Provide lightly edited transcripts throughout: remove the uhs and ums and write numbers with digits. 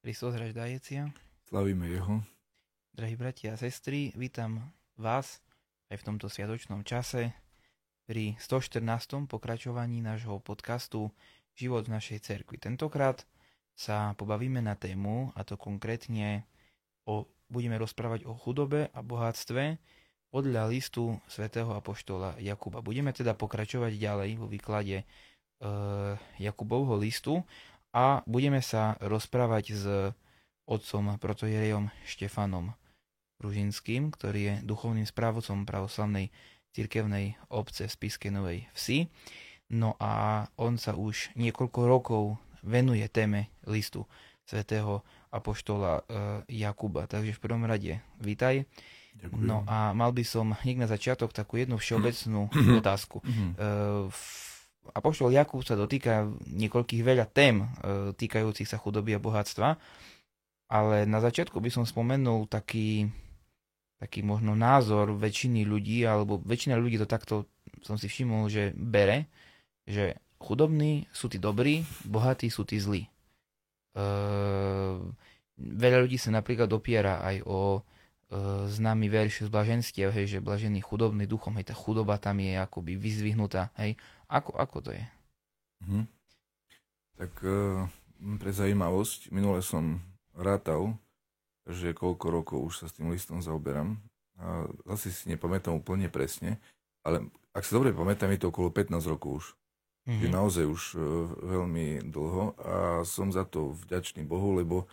Kristus Raždájecia. Slavíme Jeho. Drahí bratia a sestry, vítam vás aj v tomto sviatočnom čase pri 114. pokračovaní nášho podcastu Život v našej cerkvi. Tentokrát sa pobavíme na tému, a to konkrétne budeme rozprávať o chudobe a bohatstve podľa listu svätého apoštola Jakuba. Budeme teda pokračovať ďalej vo výklade Jakubovho listu a budeme sa rozprávať s otcom protojerejom Štefanom Ružinským, ktorý je duchovným správcom pravoslavnej cirkevnej obce v Spišskej Novej Vsi. No a on sa už niekoľko rokov venuje téme listu svätého apoštola Jakuba. Takže v prvom rade vítaj. Ďakujem. No a mal by som hneď na začiatok takú jednu všeobecnú otázku. Apoštol Jakub sa dotýka niekoľkých veľa tém týkajúcich sa chudoby a bohatstva, ale na začiatku by som spomenul taký možno názor väčšiny ľudí, alebo väčšina ľudí to takto som si všimol, že bere, že chudobní sú tí dobrí, bohatí sú tí zlí. Veľa ľudí sa napríklad dopiera aj o známy verš z blaženstiev, hej, že blažený chudobný duchom, hej, tá chudoba tam je akoby vyzdvihnutá, hej. Ako to je? Tak pre zaujímavosť, minule som rátal, že koľko rokov už sa s tým listom zaoberám. Asi si nepamätám úplne presne, ale ak si dobre pamätám, je to okolo 15 rokov už. Je naozaj už veľmi dlho a som za to vďačný Bohu, lebo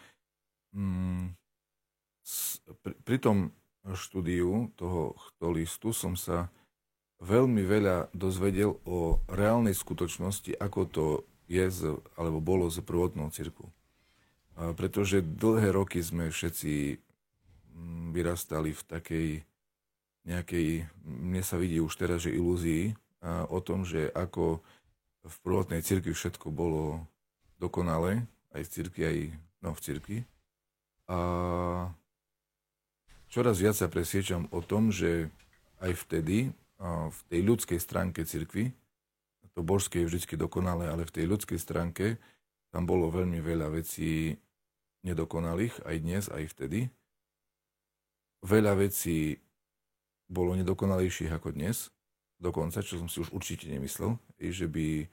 pri tom štúdiu tohto listu som sa veľmi veľa dozvedel o reálnej skutočnosti, ako to je alebo bolo z prvotnou cirkvou. Pretože dlhé roky sme všetci vyrastali v takej nejakej, mne sa vidí už teraz, že ilúzii o tom, že ako v prvotnej cirkvi všetko bolo dokonalé, aj v cirkvi, v cirkvi. A čoraz viac sa presviedčam o tom, že aj vtedy v tej ľudskej stránke cirkvi, to božské je vždy dokonalé, ale v tej ľudskej stránke tam bolo veľmi veľa vecí nedokonalých, aj dnes, aj vtedy. Veľa vecí bolo nedokonalejších ako dnes, dokonca, čo som si už určite nemyslel, že by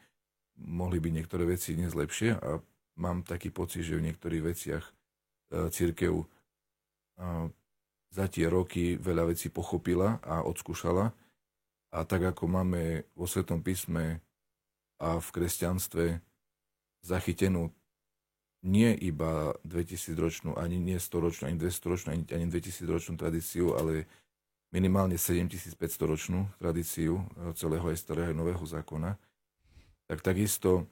mohli byť niektoré veci dnes lepšie a mám taký pocit, že v niektorých veciach cirkev za tie roky veľa vecí pochopila a odskúšala. A tak ako máme vo Svätom písme a v kresťanstve zachytenú nie iba 2000-ročnú, ani nie 100-ročnú, ani 200-ročnú, ani 2000-ročnú tradíciu, ale minimálne 7500-ročnú tradíciu celého aj starého aj nového zákona, tak takisto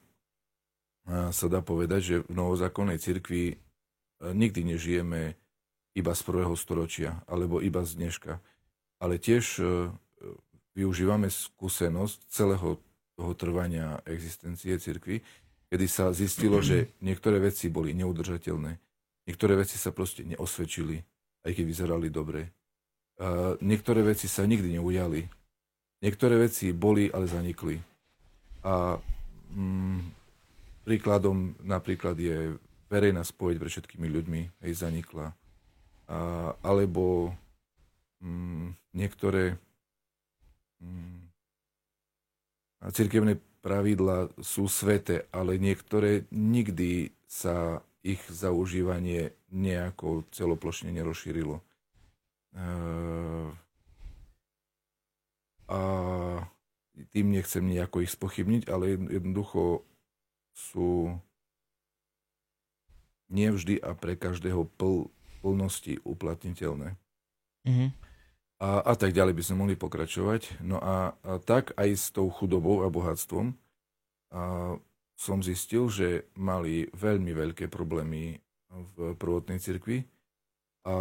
sa dá povedať, že v novozákonnej cirkvi nikdy nežijeme iba z prvého storočia, alebo iba z dneška, ale tiež využívame skúsenosť celého toho trvania existencie cirkvi, kedy sa zistilo, že niektoré veci boli neudržateľné, niektoré veci sa proste neosvedčili, aj keď vyzerali dobre. Niektoré veci sa nikdy neujali, niektoré veci boli, ale zanikli. A príkladom napríklad je verejná spoveď pre všetkými ľuďmi, aj zanikla. Alebo niektoré a cirkevné pravidlá sú sväté, ale niektoré nikdy sa ich zaužívanie nejako celoplošne nerozšírilo. A tým nechcem nejako ich spochybniť, ale jednoducho sú nevždy a pre každého plnosti uplatniteľné. A tak ďalej by sme mohli pokračovať. No a tak aj s tou chudobou a bohatstvom som zistil, že mali veľmi veľké problémy v prvotnej cirkvi. A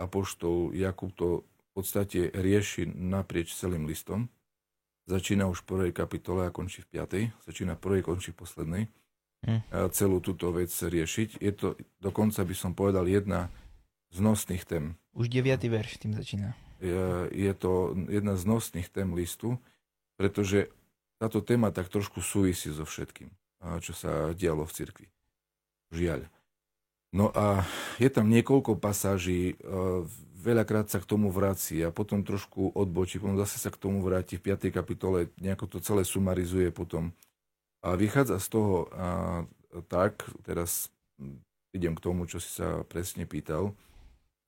apoštol Jakub to v podstate rieši naprieč celým listom. Začína už v prvej kapitole a končí v piatej. Začína v prvej, končí v poslednej. Celú túto vec riešiť. Je to dokonca, by som povedal, jedna z nosných tém. Už 9. verš tým začína. Je to jedna z nosných tém listu, pretože táto téma tak trošku súvisí so všetkým, čo sa dialo v cirkvi. Žiaľ. No a je tam niekoľko pasáží, veľakrát sa k tomu vrací a potom trošku odbočí, potom zase sa k tomu vráti v 5. kapitole, nejako to celé sumarizuje potom. A vychádza z toho tak, teraz idem k tomu, čo si sa presne pýtal,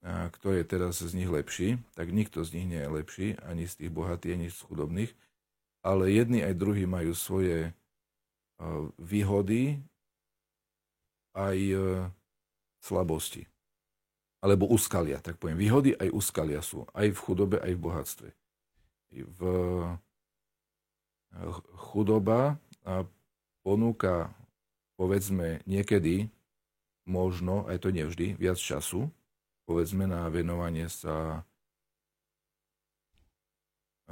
kto je teraz z nich lepší, tak nikto z nich nie je lepší, ani z tých bohatých, ani z chudobných, ale jedni aj druhí majú svoje výhody aj slabosti. Alebo úskalia, tak poviem. Výhody aj úskalia sú. Aj v chudobe, aj v bohatstve. V chudoba ponúka, povedzme, niekedy, možno, aj to nevždy, viac času, povedzme, na venovanie sa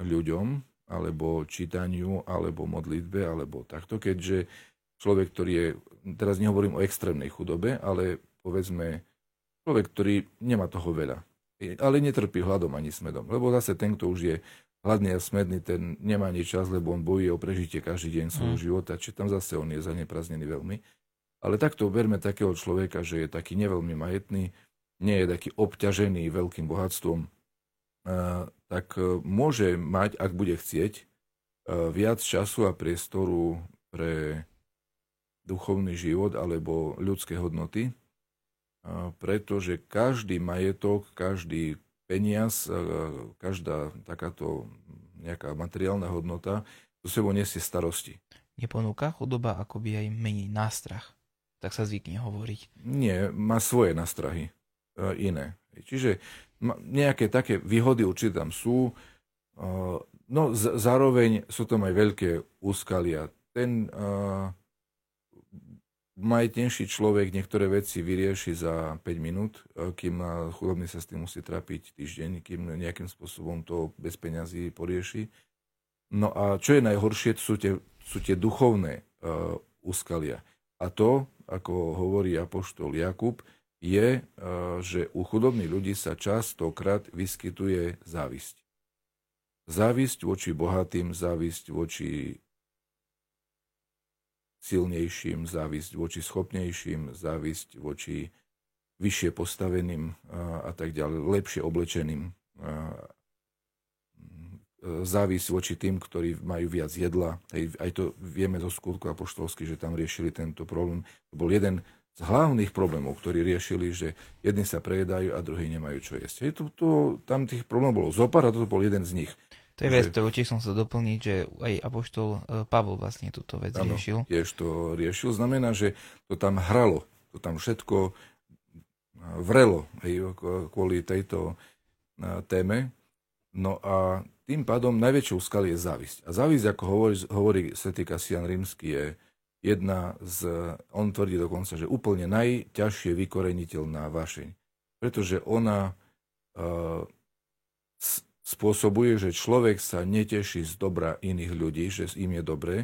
ľuďom, alebo čítaniu, alebo modlitbe, alebo takto. Keďže človek, ktorý je, teraz nehovorím o extrémnej chudobe, ale povedzme, človek, ktorý nemá toho veľa, ale netrpí hladom ani smedom. Lebo zase ten, kto už je hladný a smedný, ten nemá ani čas, lebo on bojuje o prežitie každý deň svojho života, či tam zase on je zaneprázdnený veľmi. Ale takto berme takého človeka, že je taký neveľmi majetný, nie je taký obťažený veľkým bohatstvom, tak môže mať, ak bude chcieť, viac času a priestoru pre duchovný život alebo ľudské hodnoty, pretože každý majetok, každý peniaz, každá takáto nejaká materiálna hodnota do sebou nesie starosti. Neponúka chudoba akoby aj menej nástrah, tak sa zvykne hovoriť. Nie, má svoje nástrahy iné. Čiže nejaké také výhody určite tam sú, no zároveň sú tam aj veľké úskalia. Ten majetnejší človek niektoré veci vyrieši za 5 minút, kým chudobný sa s tým musí trápiť týždeň, kým nejakým spôsobom to bez peňazí porieši. No a čo je najhoršie, sú tie duchovné úskalia. A to, ako hovorí apoštol Jakub, je, že u chudobných ľudí sa častokrát vyskytuje závisť. Závisť voči bohatým, závisť voči silnejším, závisť voči schopnejším, závisť voči vyššie postaveným a tak ďalej, lepšie oblečeným, závisť voči tým, ktorí majú viac jedla. Aj to vieme zo skutku apoštolských, že tam riešili tento problém. To bol jeden z hlavných problémov, ktorí riešili, že jedni sa prejedajú a druhí nemajú čo jesť. Tam tých problémov bolo zopár a toto bol jeden z nich. To je vec, ktorú tiež som sa doplniť, že aj apoštol Pavel vlastne túto vec riešil. Tiež to riešil, znamená, že to tam hralo, to tam všetko vrelo kvôli tejto téme. No a tým pádom najväčšou skalou je závisť. A závisť, ako hovorí svätý Kassian Rímsky, je jedna z, on tvrdí dokonca, že úplne najťažšie vykoreniteľná vášeň. Pretože ona spôsobuje, že človek sa neteší z dobra iných ľudí, že im je dobré,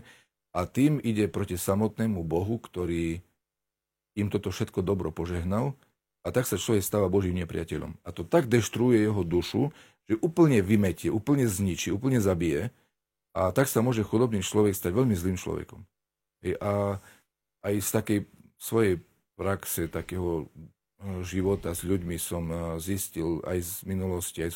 a tým ide proti samotnému Bohu, ktorý im toto všetko dobro požehnal, a tak sa človek stáva Božím nepriateľom. A to tak deštruuje jeho dušu, že úplne vymetie, úplne zničí, úplne zabije, a tak sa môže chudobný človek stať veľmi zlým človekom. A aj z takej svojej praxe, takého života s ľuďmi som zistil aj z minulosti, aj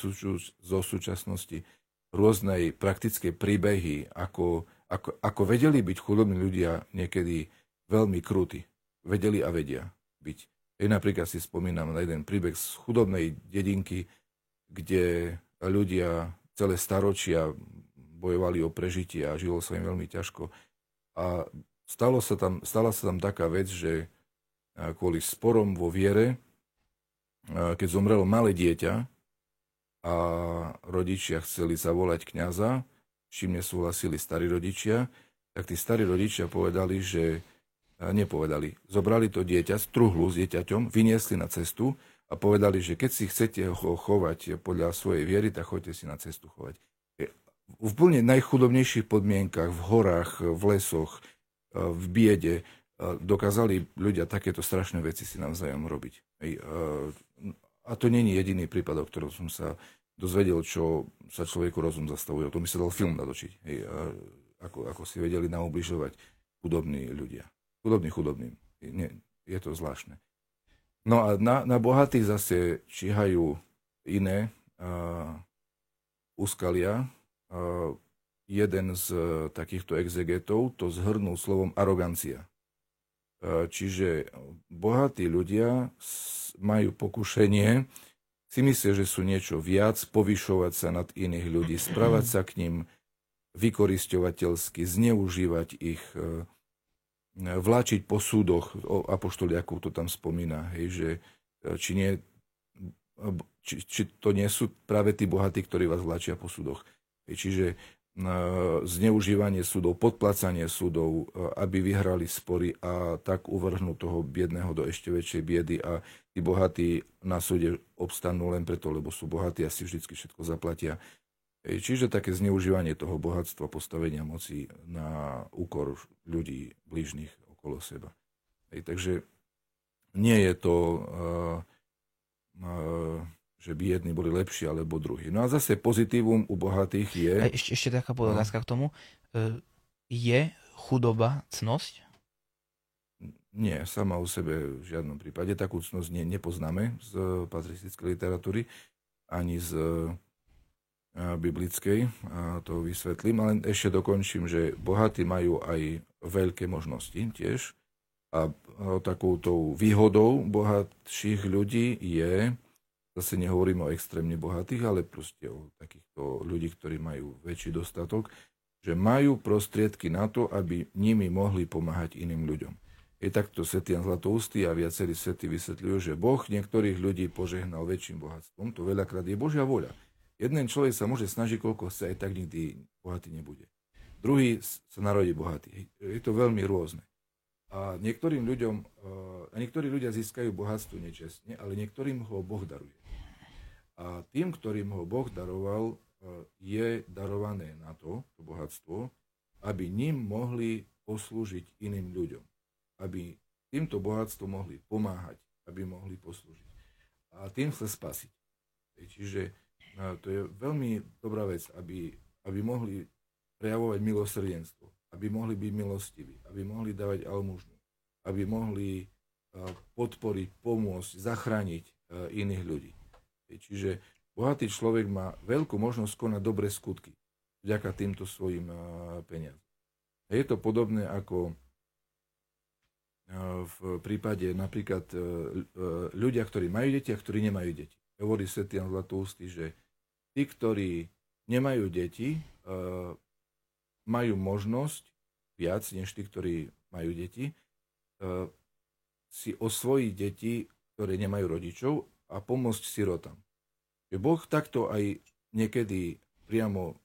zo súčasnosti rôzne praktické príbehy, ako vedeli byť chudobní ľudia niekedy veľmi krutí. Vedeli a vedia byť. Ja napríklad si spomínam na jeden príbeh z chudobnej dedinky, kde ľudia celé staročia bojovali o prežitie a žilo sa im veľmi ťažko. A stala sa tam taká vec, že kvôli sporom vo viere, keď zomrelo malé dieťa a rodičia chceli zavolať kňaza, s čím nesúhlasili starí rodičia, tak tí starí rodičia nepovedali. Zobrali to dieťa, truhlu s dieťaťom, vyniesli na cestu a povedali, že keď si chcete ho chovať podľa svojej viery, tak choďte si na cestu chovať. V úplne najchudobnejších podmienkach, v horách, v lesoch, v biede, dokázali ľudia takéto strašné veci si navzájom robiť. A to nie je jediný prípad, o ktorom som sa dozvedel, čo sa človeku rozum zastavuje. O tom by sa dal film natočiť, ako si vedeli naubližovať chudobní ľudia. Chudobní chudobným. Je to zvláštne. No a na bohatých zase číhajú iné úskalia. Jeden z takýchto exegetov to zhrnul slovom arogancia. Čiže bohatí ľudia majú pokušenie, si myslia, že sú niečo viac, povyšovať sa nad iných ľudí, správať sa k ním vykorisťovateľsky, zneužívať ich, vláčiť po súdoch. O apoštoli Jakub to tam spomína, hej, že či to nie sú práve tí bohatí, ktorí vás vláčia po súdoch. Hej, čiže zneužívanie súdov, podplácanie súdov, aby vyhrali spory a tak uvrhnú toho biedného do ešte väčšej biedy a tí bohatí na súde obstanú len preto, lebo sú bohatí a si vždycky všetko zaplatia. Čiže také zneužívanie toho bohatstva, postavenia moci na úkor ľudí blížnych okolo seba. Takže nie je to, že by jedni boli lepší alebo druhí. No a zase pozitívum u bohatých je... A ešte taká podotázka k tomu. Je chudoba cnosť? Nie, sama o sebe v žiadnom prípade. Takú cnosť nepoznáme z patristickej literatúry, ani z biblickej. A to vysvetlím, ale ešte dokončím, že bohatí majú aj veľké možnosti tiež. A takoutou výhodou bohatších ľudí je... Zase nehovorím o extrémne bohatých, ale proste o takýchto ľudí, ktorí majú väčší dostatok, že majú prostriedky na to, aby nimi mohli pomáhať iným ľuďom. Je takto svätý Ján Zlatoústy a viacerí svätí vysvetľujú, že Boh niektorých ľudí požehnal väčším bohatstvom. To veľakrát je Božia vôľa. Jeden človek sa môže snažiť, koľko chce, aj tak nikdy bohatý nebude. Druhý sa narodí bohatý. Je to veľmi rôzne. A niektorí ľudia získajú bohatstvo nečestne, ale niektorým ho Boh daruje. A tým, ktorým ho Boh daroval, je darované na to bohatstvo, aby ním mohli poslúžiť iným ľuďom. Aby týmto bohatstvom mohli pomáhať, aby mohli poslúžiť. A tým sa spasiť. Čiže to je veľmi dobrá vec, aby mohli prejavovať milosrdenstvo, aby mohli byť milostiví, aby mohli dávať almužnu, aby mohli podporiť, pomôcť, zachrániť iných ľudí. Čiže bohatý človek má veľkú možnosť konať dobré skutky vďaka týmto svojim peniazom. Je to podobné ako v prípade napríklad ľudia, ktorí majú deti a ktorí nemajú deti. Hovorí svätý Ján Zlatoústy, že tí, ktorí nemajú deti, majú možnosť viac než tí, ktorí majú deti, si osvojiť deti, ktoré nemajú rodičov a pomôcť sirotám. Boh takto aj niekedy priamo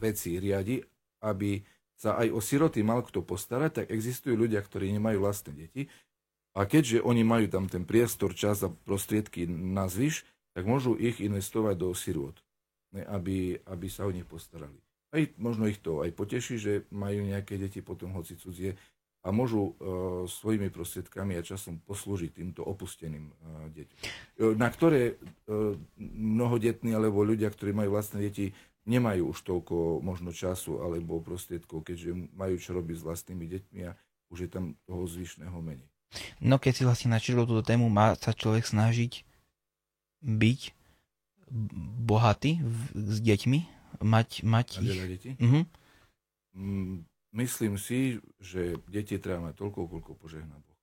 veci riadi, aby sa aj o siroty mal kto postarať, tak existujú ľudia, ktorí nemajú vlastné deti a keďže oni majú tam ten priestor, čas a prostriedky na zvyš, tak môžu ich investovať do sirot, aby sa o nich postarali. Aj možno ich to aj poteší, že majú nejaké deti, potom hoci cudzie, a môžu svojimi prostriedkami a časom poslúžiť týmto opusteným deťom. Na ktoré mnohodetní alebo ľudia, ktorí majú vlastné deti, nemajú už toľko možno času alebo prostriedkov, keďže majú čo robiť s vlastnými deťmi a už je tam toho zvyšného menej. No keď si vlastne načrtol túto tému, má sa človek snažiť byť bohatý s deťmi? Mať ich. Deti? Uh-huh. Myslím si, že deti treba mať toľko, koľko požehná Boh.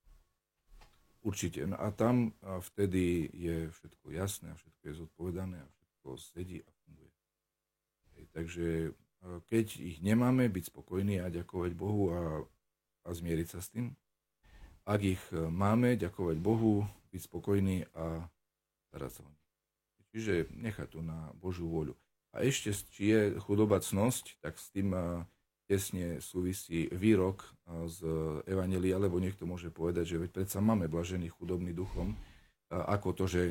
Určite. No a tam a vtedy je všetko jasné a všetko je zodpovedané a všetko sedí a funguje. Takže keď ich nemáme, byť spokojní a ďakovať Bohu a zmieriť sa s tým. Ak ich máme, ďakovať Bohu, byť spokojní a starať sa o nich. Čiže nechať to na Božiu vôľu. A ešte, či je chudoba cnosť, tak s tým tesne súvisí výrok z Evanjelia, lebo niekto môže povedať, že veď predsa máme blažených chudobný duchom, ako to, že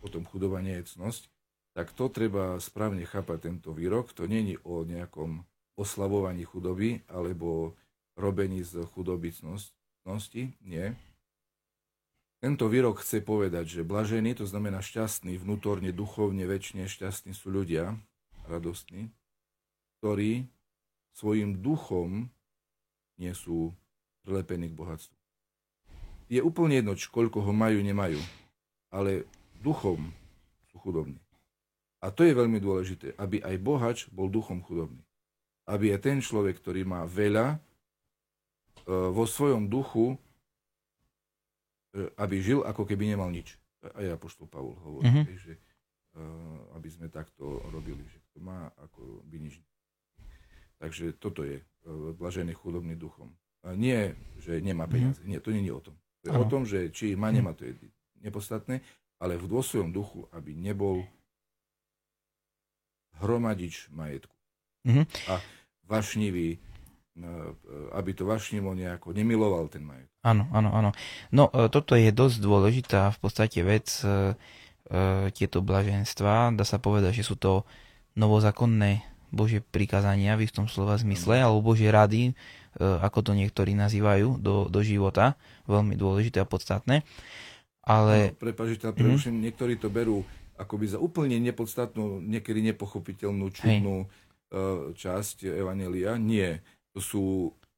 potom chudoba nie je cnosť, tak to treba správne chápať tento výrok. To nie je o nejakom oslavovaní chudoby alebo robení z chudoby cnosti, nie. Tento výrok chce povedať, že blažený, to znamená šťastný, vnútorne, duchovne, väčšine šťastní sú ľudia, radostní, ktorí svojim duchom nie sú prilepení k bohatstvu. je úplne jedno, koľko ho majú, nemajú. Ale duchom sú chudobní. A to je veľmi dôležité, aby aj bohač bol duchom chudobný. Aby aj ten človek, ktorý má veľa, vo svojom duchu, aby žil, ako keby nemal nič. A ja apoštol Pavol hovorí, že aby sme takto robili, že to má, ako by nič. Takže toto je blažený chudobný duchom. Nie, že nemá peniaze. Nie, to nie je o tom. To je o tom, že či má, nemá, to je nepodstatné, ale v svojom duchu, aby nebol hromadič majetku. A vášnivý, aby to vášnivo nejako nemiloval ten majetok. Áno. No, toto je dosť dôležitá v podstate vec, tieto blaženstva. Dá sa povedať, že sú to novozákonné Božie prikázania v istom slova zmysle, alebo Božie rady, ako to niektorí nazývajú, do života. Veľmi dôležité a podstatné. Ale... No, prepáčte, preruším, niektorí to berú akoby za úplne nepodstatnú, niekedy nepochopiteľnú, čudnú časť Evanjelia. Nie. To sú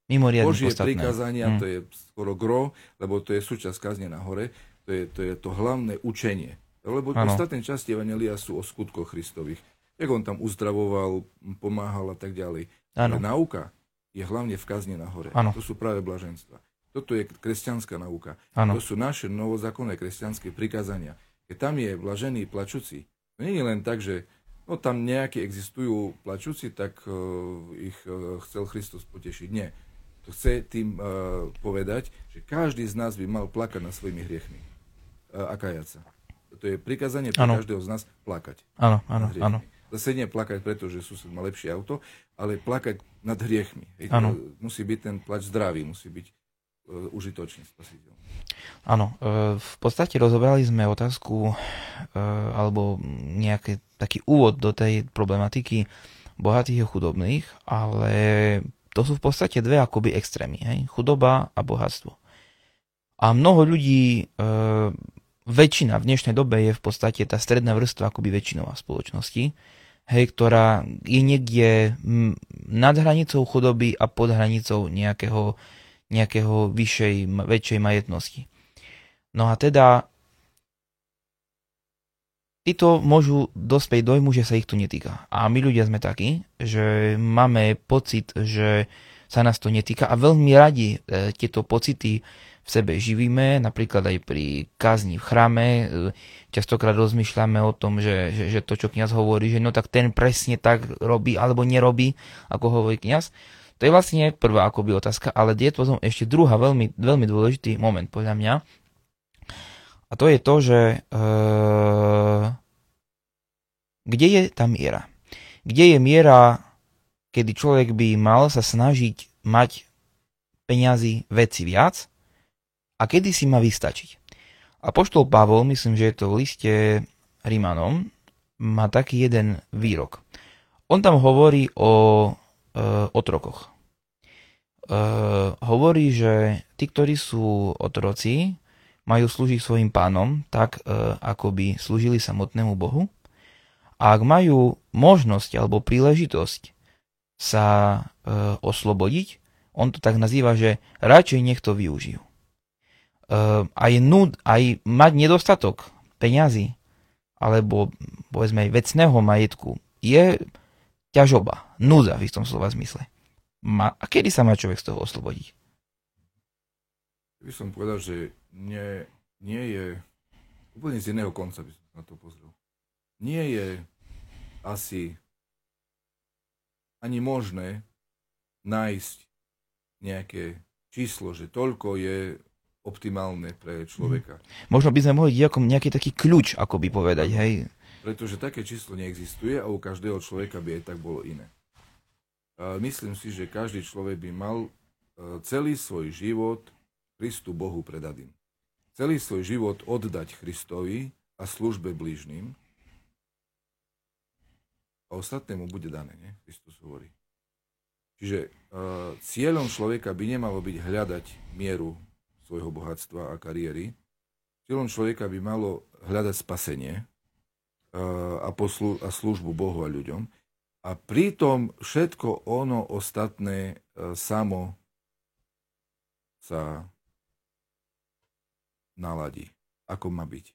Božie prikázania, to je skoro gro, lebo to je súčasť kázne na hore, to je to hlavné učenie. Lebo ostatné časti Evanjelia sú o skutkoch Kristových. Jak on tam uzdravoval, pomáhal a tak ďalej. Ale náuka je hlavne v kázne na hore. To sú práve blaženstva. Toto je kresťanská náuka. To sú naše novozákonné kresťanské prikázania. Keď tam je blažený plačúci, to nie je len tak, že no tam nejaké existujú plačúci, tak ich chcel Kristus potešiť. Nie. To chce tým povedať, že každý z nás by mal plakať nad svojimi hriechmi a kajať sa. To je prikázanie pre každého z nás plakať. Áno. Zase nie plakať, pretože sused má lepšie auto, ale plakať nad hriechmi. Musí byť ten plač zdravý, musí byť užitočný, spasiteľ. Áno, v podstate rozobrali sme otázku alebo nejaký taký úvod do tej problematiky bohatých a chudobných, ale to sú v podstate dve akoby extrémy, hej? Chudoba a bohatstvo. A mnoho ľudí, väčšina v dnešnej dobe je v podstate tá stredná vrstva akoby väčšinová spoločnosti, hej, ktorá je niekde nad hranicou chudoby a pod hranicou nejakého väčšej majetnosti. No a teda títo môžu dospieť dojmu, že sa ich to netýka. A my ľudia sme takí, že máme pocit, že sa nás to netýka a veľmi radi tieto pocity v sebe živíme, napríklad aj pri kázni v chráme. Častokrát rozmýšľame o tom, že to, čo kňaz hovorí, že no tak ten presne tak robí alebo nerobí, ako hovorí kňaz. To je vlastne prvá akoby otázka, ale je to ešte druhá veľmi, veľmi dôležitý moment podľa mňa. A to je to, že kde je tá miera? Kde je miera, kedy človek by mal sa snažiť mať peniazy, veci viac a kedy si má vystačiť? Apoštol Pavel, myslím, že je to v liste Rimanom, má taký jeden výrok. On tam hovorí o otrokoch. Hovorí, že tí, ktorí sú otroci, majú slúžiť svojim pánom tak, ako by slúžili samotnému Bohu. A ak majú možnosť alebo príležitosť sa oslobodiť, on to tak nazýva, že radšej nech to využijú. Aj mať nedostatok peňazí alebo povedzme aj vecného majetku je ťažoba, núdza v istom slova zmysle. A kedy sa má človek z toho oslobodiť? By som povedal, že nie je úplne z iného konca, by som na to pozrel. Nie je asi ani možné nájsť nejaké číslo, že toľko je optimálne pre človeka. Možno by sme mohli nejaký taký kľúč, ako by povedať, hej? Pretože také číslo neexistuje a u každého človeka by aj tak bolo iné. Myslím si, že každý človek by mal celý svoj život Kristu Bohu predadým. Celý svoj život oddať Kristovi a službe blížnym a ostatnému bude dané, nie? Kristus hovorí. Čiže cieľom človeka by nemalo byť hľadať mieru svojho bohatstva a kariéry. Cieľom človeka by malo hľadať spasenie a službu Bohu a ľuďom. A pritom všetko ono ostatné samo sa naladí, ako má byť.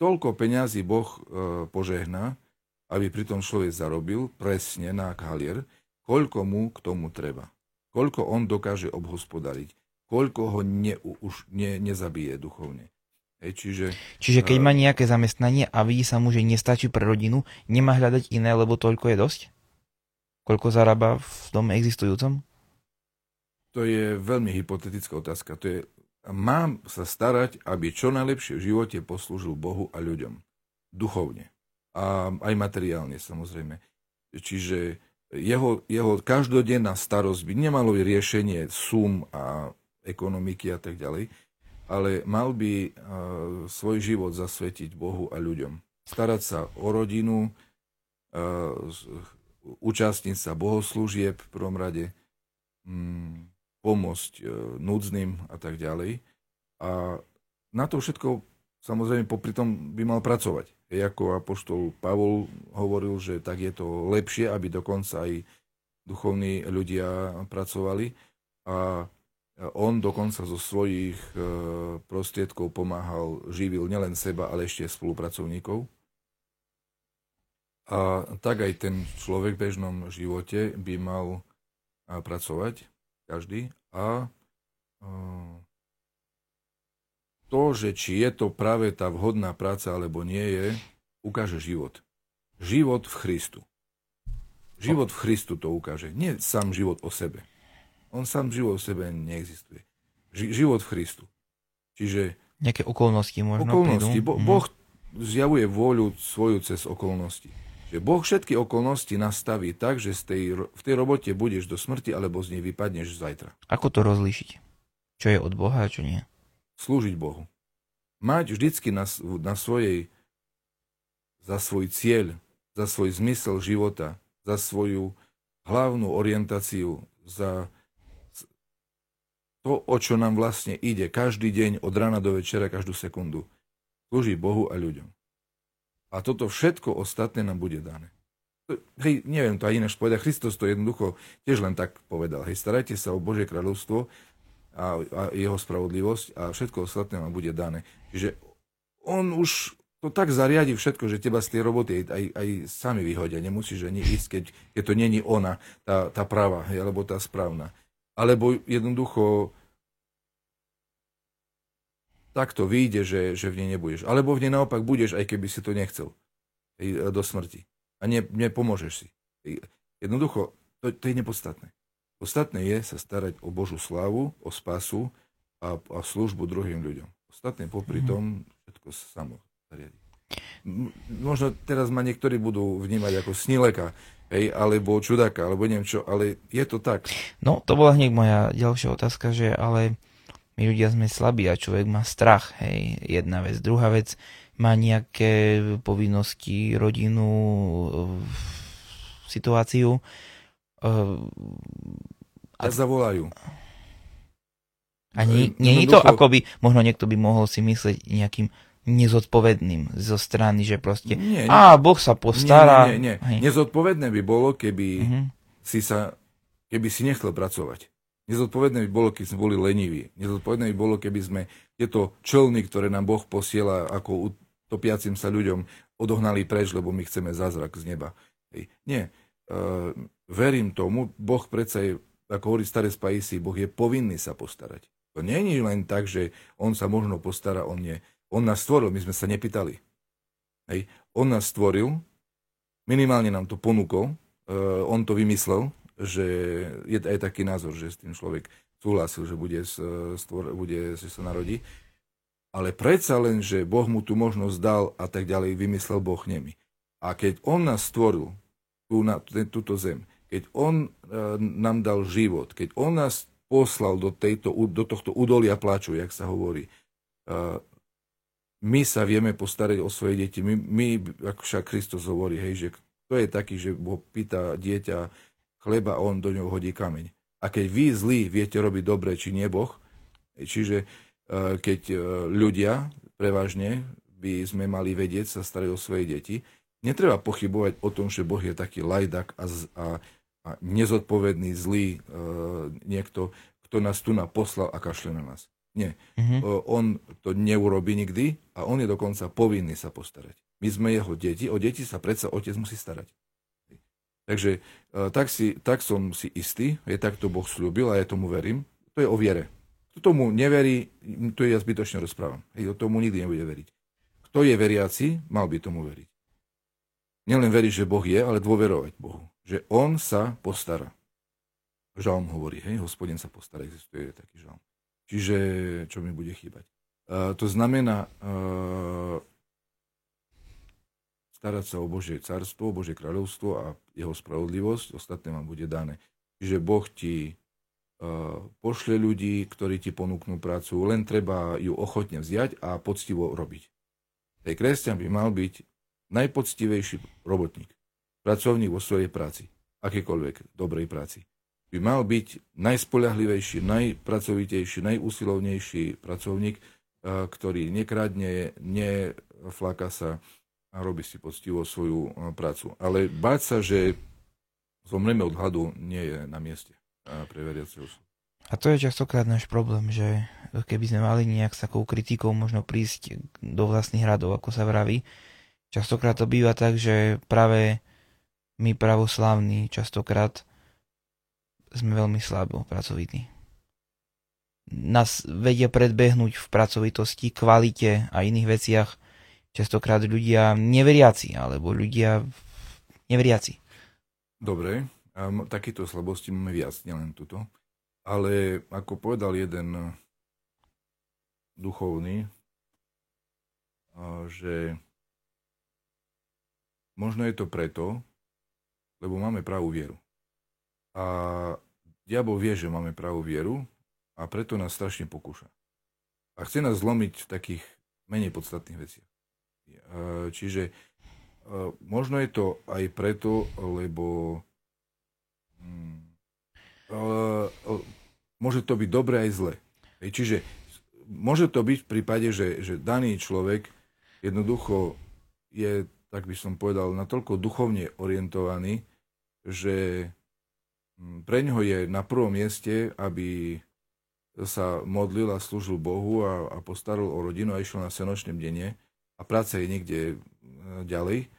Toľko peňazí Boh požehná, aby pritom človek zarobil presne na kalier, koľko mu k tomu treba, koľko on dokáže obhospodariť, koľko ho nezabije duchovne. Čiže keď má nejaké zamestnanie a vidí sa mu, že nestačí pre rodinu, nemá hľadať iné, lebo toľko je dosť? Koľko zarába v dome existujúcom? To je veľmi hypotetická otázka. To je, mám sa starať, aby čo najlepšie v živote poslúžil Bohu a ľuďom. Duchovne. A aj materiálne, samozrejme. Čiže jeho každodenná starosť by nemalo riešenie sum a ekonomiky a tak ďalej, ale mal by svoj život zasvetiť Bohu a ľuďom. Starať sa o rodinu, účastniť sa bohoslúžieb v prvom rade, pomôcť núdznym a tak ďalej. A na to všetko, samozrejme, popri tom by mal pracovať. Ako apoštol Pavel hovoril, že tak je to lepšie, aby dokonca aj duchovní ľudia pracovali. A on dokonca zo svojich prostriedkov pomáhal, živil nielen seba, ale ešte spolupracovníkov. A tak aj ten človek v bežnom živote by mal pracovať, každý. A to, že či je to práve tá vhodná práca, alebo nie je, ukáže život. Život v Kristu. Život v Kristu to ukáže. Nie sám život o sebe. On sám život v sebe neexistuje. Život v Kristu. Čiže nejaké okolnosti možno prídu. Boh zjavuje vôľu svoju cez okolnosti. Že Boh všetky okolnosti nastaví tak, že v tej robote budeš do smrti, alebo z nej vypadneš zajtra. Ako to rozlíšiť? Čo je od Boha a čo nie? Slúžiť Bohu. Mať vždycky za svoj cieľ, za svoj zmysel života, za svoju hlavnú orientáciu, za to, o čo nám vlastne ide každý deň, od rána do večera, každú sekundu. Slúži Bohu a ľuďom. A toto všetko ostatné nám bude dané. Hej, neviem to aj ináč povedať. Kristus to jednoducho tiež len tak povedal. Hej, starajte sa o Božie kráľovstvo a jeho spravodlivosť a všetko ostatné vám bude dané. Čiže on už to tak zariadi všetko, že teba z tej roboty aj sami vyhodia. Nemusíš ani ísť, keď to není ona, tá práva, hej, alebo tá správna. Alebo jednoducho takto vyjde, že v nej nebudeš. Alebo v nej naopak budeš, aj keby si to nechcel. Do smrti. A nepomôžeš si. Jednoducho, to je nepodstatné. Podstatné je sa starať o Božú slávu, o spasu a službu druhým ľuďom. Ostatné popri tom všetko sa samo zariadi. Možno teraz ma niektorí budú vnímať ako snileka, hej, alebo čudáka, alebo neviem čo, ale je to tak. No, to bola hneď moja ďalšia otázka, že ale my ľudia sme slabí a človek má strach, hej, jedna vec. Druhá vec, má nejaké povinnosti, rodinu, situáciu. A zavolajú. A nie je to akoby, možno niekto by mohol si myslieť nejakým nezodpovedným zo strany, že proste Boh sa postará. Nie. Nezodpovedné by bolo, keby si nechcel pracovať. Nezodpovedné by bolo, keby sme boli leniví. Nezodpovedné by bolo, keby sme tieto člny, ktoré nám Boh posiela ako utopiacim sa ľuďom, odohnali preč, lebo my chceme zázrak z neba. Hej. Nie. Verím tomu, Boh predsa je, ako hovorí staré spajisy, Boh je povinný sa postarať. To nie je len tak, že on sa možno postará, on nie. On nás stvoril, my sme sa nepýtali. Hej. On nás stvoril, minimálne nám to ponúkol, on to vymyslel, že je aj taký názor, že s tým človek súhlasil, že že sa narodí. Ale predsa len, že Boh mu tú možnosť dal a tak ďalej, vymyslel Boh nemi. A keď on nás stvoril, túto zem, keď on nám dal život, keď on nás poslal do tohto údolia pláču, jak sa hovorí, my sa vieme postarať o svoje deti. My ako však Kristus hovorí, hej, že to je taký, že Boh pýta dieťa chleba a on do ňoho hodí kameň. A keď vy zlí viete robiť dobre, či nie Boh, čiže keď ľudia prevažne by sme mali vedieť sa starať o svoje deti, netreba pochybovať o tom, že Boh je taký lajdak a nezodpovedný, zlý niekto, kto nás tu naposlal a kašle na nás. Nie. Uh-huh. On to neurobi nikdy a on je dokonca povinný sa postarať. My sme jeho deti, o deti sa predsa otec musí starať. Takže tak som si istý, je tak to Boh sľúbil a ja tomu verím. To je o viere. Kto tomu neverí, to ja zbytočne rozprávam. Hej, tomu nikdy nebude veriť. Kto je veriaci, mal by tomu veriť. Nielen veriť, že Boh je, ale dôverovať Bohu. Že on sa postará. Žalm hovorí, hej, Hospodin sa postará, existuje taký žalm. Čiže čo mi bude chýbať. To znamená starať sa o Božie carstvo, o Božie kráľovstvo a jeho spravodlivosť, ostatné vám bude dané. Čiže Boh ti pošle ľudí, ktorí ti ponúknú prácu, len treba ju ochotne vziať a poctivo robiť. Tej kresťan by mal byť najpoctivejší robotník, pracovník vo svojej práci, akékoľvek dobrej práci. By mal byť najspoľahlivejší, najpracovitejší, najúsilovnejší pracovník, ktorý nekradne, nefláka sa a robí si poctivo svoju prácu. Ale báť sa, že zomrieme od hladu, nie je na mieste pre veriaceho. A to je častokrát náš problém, že keby sme mali nejak s takou kritikou možno prísť do vlastných radov, ako sa vraví, častokrát to býva tak, že práve my pravoslávni častokrát sme veľmi slabo pracovití. Nás vedia predbehnúť v pracovitosti, kvalite a iných veciach častokrát ľudia neveriaci, alebo ľudia neveriaci. Dobre, takýto slabosti máme viac, nielen tuto. Ale ako povedal jeden duchovný, že možno je to preto, lebo máme pravú vieru. A diabol vie, že máme pravú vieru a preto nás strašne pokúša. A chce nás zlomiť v takých menej podstatných veciach. Čiže možno je to aj preto, lebo môže to byť dobre aj zle. Čiže môže to byť v prípade, že daný človek jednoducho je, tak by som povedal, natoľko duchovne orientovaný, že pre ňoho je na prvom mieste, aby sa modlil a slúžil Bohu a postaral o rodinu a išiel na senočné bdenie a práca je niekde ďalej,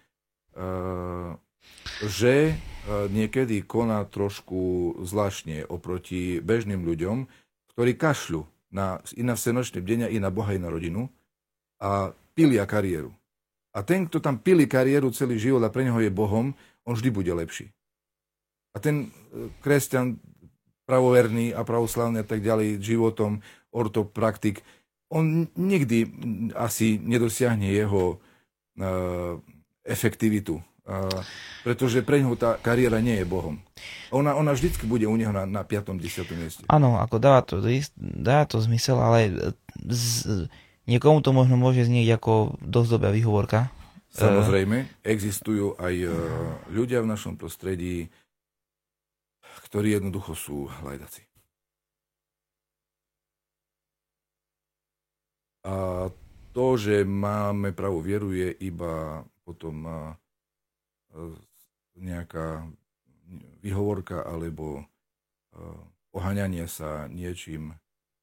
že niekedy koná trošku zvláštne oproti bežným ľuďom, ktorí kašľú na senočné bdenia, i na Boha, i na rodinu a pilia kariéru. A ten, kto tam pili kariéru celý život a pre neho je Bohom, on vždy bude lepší. A ten kresťan pravoverný a pravoslavný a tak ďalej životom, ortopraktik, on nikdy asi nedosiahne jeho efektivitu, pretože pre neho tá kariéra nie je Bohom. Ona vždycky bude u neho na 5. 10. mieste. Áno, ako dá to zmysel, ale niekomu to možno môže znieť ako dosť dobrá výhovorka. Samozrejme, existujú aj ľudia v našom prostredí, ktorí jednoducho sú hľajdaci. A to, že máme pravú vieru, je iba potom nejaká výhovorka alebo oháňanie sa niečím,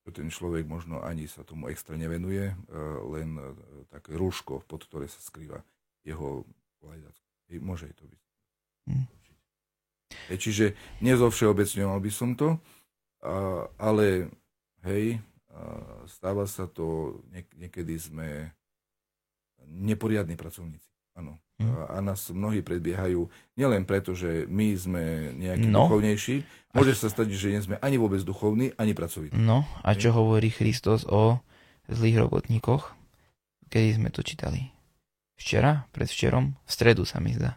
čo ten človek možno ani sa tomu extra nevenuje, len také rúško, pod ktoré sa skrýva jeho hľajdačko. Môže to byť. Čiže nezovšeobecňoval by som to, ale hej, stáva sa to, niekedy sme neporiadni pracovníci. Áno. A nás mnohí predbiehajú, nielen preto, že my sme nejaký duchovnejší, môže sa stať, že nie sme ani vôbec duchovní, ani pracovití. No a čo hovorí Kristus o zlých robotníkoch, kedy sme to čítali? Včera, predvčerom, v stredu sa mi zdá.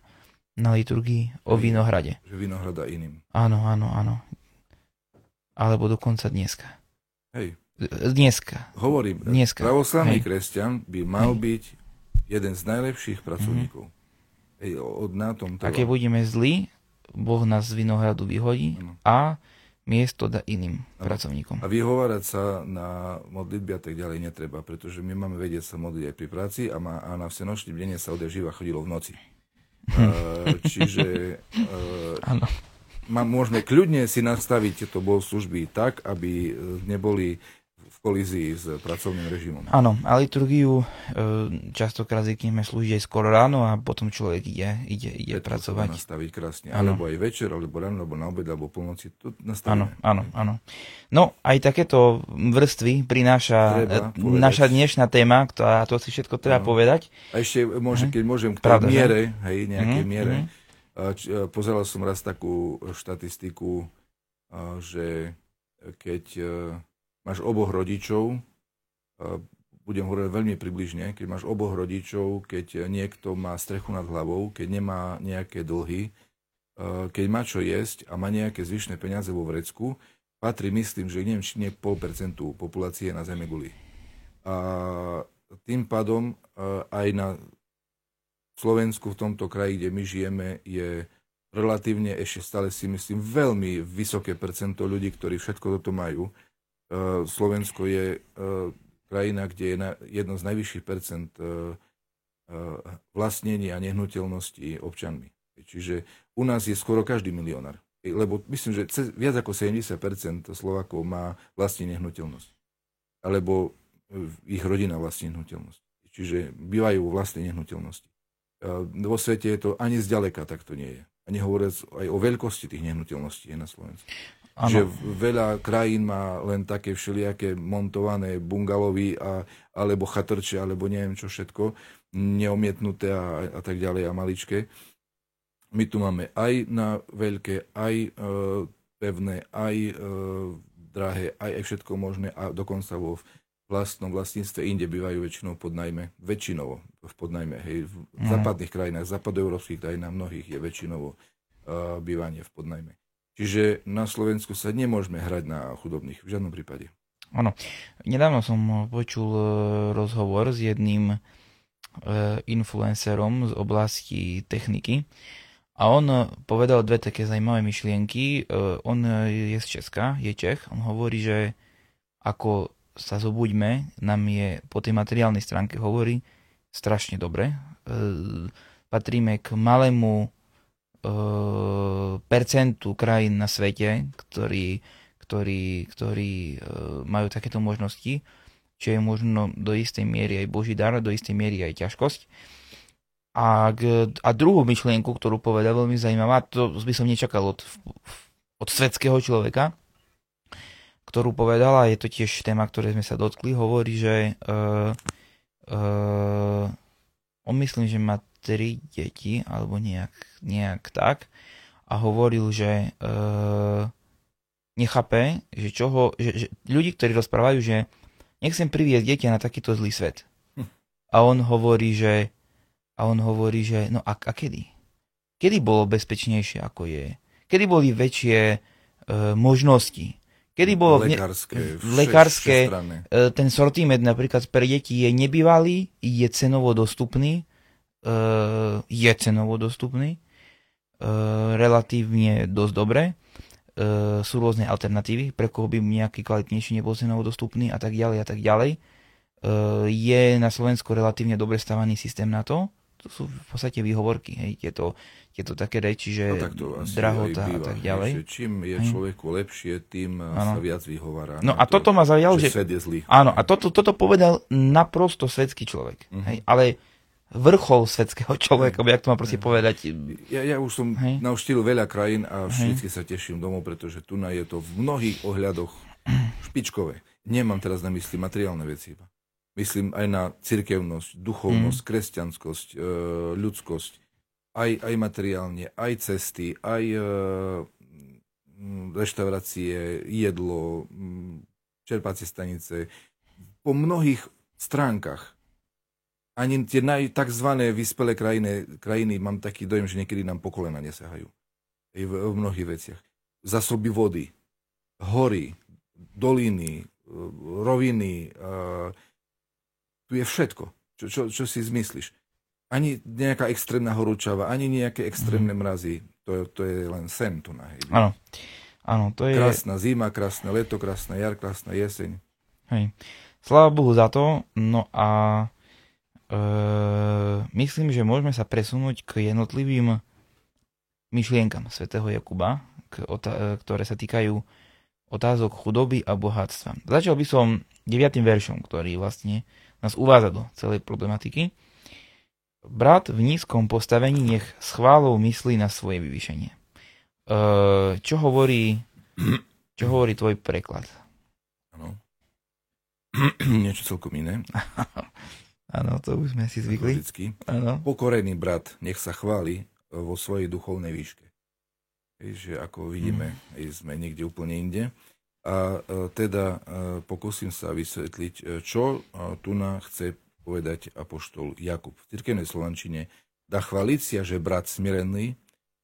Na liturgii o vinohrade. Že vinohrada iným. Áno. Alebo dokonca dneska. Hej. Dneska. Hovorím, pravoslavný kresťan by mal byť jeden z najlepších pracovníkov. Hej, na tom trvá. A keď budeme zlí, Boh nás z vinohradu vyhodí a miesto dá iným pracovníkom. A vyhovárať sa na modlitby a tak ďalej netreba, pretože my máme vedieť sa modliť aj pri práci a na vsenočný dene sa odjaživa chodilo v noci. Čiže môžeme kľudne si nastaviť tieto bohoslužby tak, aby neboli v kolízii s pracovným režimom. Áno, a liturgiu častokrát zvykneme slúžiť aj skoro ráno a potom človek ide pracovať. Nastaviť krásne, ano. Alebo aj večer, alebo ráno, alebo na obed, alebo polnoci. To nastavíme. Áno. No, aj takéto vrstvy prináša naša dnešná téma, a to si všetko treba povedať. A ešte keď môžem k tej miere, pozeral som raz takú štatistiku, že keď máš oboch rodičov, budem hovoriť veľmi približne, keď máš oboch rodičov, keď niekto má strechu nad hlavou, keď nemá nejaké dlhy, keď má čo jesť a má nejaké zvyšné peniaze vo vrecku, patrí, myslím, že neviem, či nie 0,5% populácie na zemeguli. A tým pádom aj na Slovensku, v tomto kraji, kde my žijeme, je relatívne ešte stále, si myslím, veľmi vysoké percento ľudí, ktorí všetko toto majú. Slovensko je krajina, kde je jedno z najvyšších percent vlastnenia a nehnuteľnosti občanmi. Čiže u nás je skoro každý milionár. Lebo myslím, že viac ako 70% Slovákov má vlastní nehnuteľnosť. Alebo ich rodina vlastní nehnuteľnosť. Čiže bývajú vo vlastnej nehnuteľnosti. Vo svete je to ani zďaleka takto nie je. A nehovoriac aj o veľkosti tých nehnuteľností je na Slovensku. Ano. Že veľa krajín má len také všelijaké montované bungalovy alebo chatrče, alebo neviem čo všetko, neomietnuté a tak ďalej a maličké. My tu máme aj na veľké, aj pevné, aj drahé, aj všetko možné a dokonca vo vlastnom vlastníctve inde bývajú väčšinou podnajme. Väčšinovo v podnajme, hej. V západných krajinách, západoeurópskych krajinách mnohých je väčšinovo bývanie v podnajme. Čiže na Slovensku sa nemôžeme hrať na chudobných, v žiadnom prípade. Áno. Nedávno som počul rozhovor s jedným influencerom z oblasti techniky a on povedal dve také zaujímavé myšlienky. On je z Česka, je Čech. On hovorí, že ako sa zobuďme, nám je po tej materiálnej stránke, hovorí, strašne dobre. Patríme k malému percentu krajín na svete, ktorí majú takéto možnosti, čo je možno do istej miery aj boží dar, do istej miery aj ťažkosť. A druhú myšlienku, ktorú povedal, veľmi zaujímavá, to by som nečakal od svetského človeka, ktorú povedala, je to tiež téma, ktoré sme sa dotkli, hovorí, že on myslím, že má 3 deti, alebo nejak tak, a hovoril, že nechápe, že ľudí, ktorí rozprávajú, že nechcem priviesť dieťa na takýto zlý svet. A on hovorí, že no a kedy? Kedy bolo bezpečnejšie, ako je? Kedy boli väčšie možnosti? Kedy bolo lekárske ten sortiment napríklad pre deti je nebývalý, je cenovo dostupný, relatívne dosť dobre, sú rôzne alternatívy, pre koho by nejaký kvalitnejší nebol cenovo dostupný a tak ďalej a tak ďalej. Je na Slovensku relatívne dobre stavaný systém na to. To sú v podstate výhovorky, hej, tieto také reči, že no, tak drahota a tak ďalej. Čím je človeku lepšie, tým sa viac vyhovára. No a toto ma zaujalo, že svet je zlý. Áno, a toto povedal naprosto svetský človek, hej, ale vrchol svetského človeka, jak to mám proste povedať. Ja už som navštívil veľa krajín a všetky sa teším domov, pretože tu je to v mnohých ohľadoch špičkové. Nemám teraz na mysli materiálne veci iba. Myslím aj na cirkevnosť, duchovnosť, kresťanskosť, ľudskosť, aj materiálne, aj cesty, aj reštaurácie, jedlo, čerpacie stanice. Po mnohých stránkach ani tie takzvané vyspelé krajiny, mám taký dojem, že niekedy nám po kolena nesahajú. V mnohých veciach. Zásoby vody, hory, doliny, roviny. Tu je všetko, čo si zmyslíš. Ani nejaká extrémna horúčava, ani nejaké extrémne mrazy. To je len sen tu na hejde. Áno, to je krásna zima, krásne leto, krásna jar, krásna jeseň. Hej. Sláva Bohu za to. No a myslím, že môžeme sa presunúť k jednotlivým myšlienkam svätého Jakuba, ktoré sa týkajú otázok chudoby a bohatstva. Začal by som 9. veršom, ktorý vlastne nás uvádza do celej problematiky. Brat v nízkom postavení nech s chválou myslí na svoje vyvýšenie. Čo hovorí tvoj preklad? Áno. Niečo celkom iné. Áno, to už sme si zvykli. Pokorený brat nech sa chváli vo svojej duchovnej výške. Že ako vidíme, sme niekde úplne inde. A teda pokúsim sa vysvetliť, čo tu nám chce povedať apoštol Jakub. V cirkevnej slovančine dá chvalícia, že brat smirený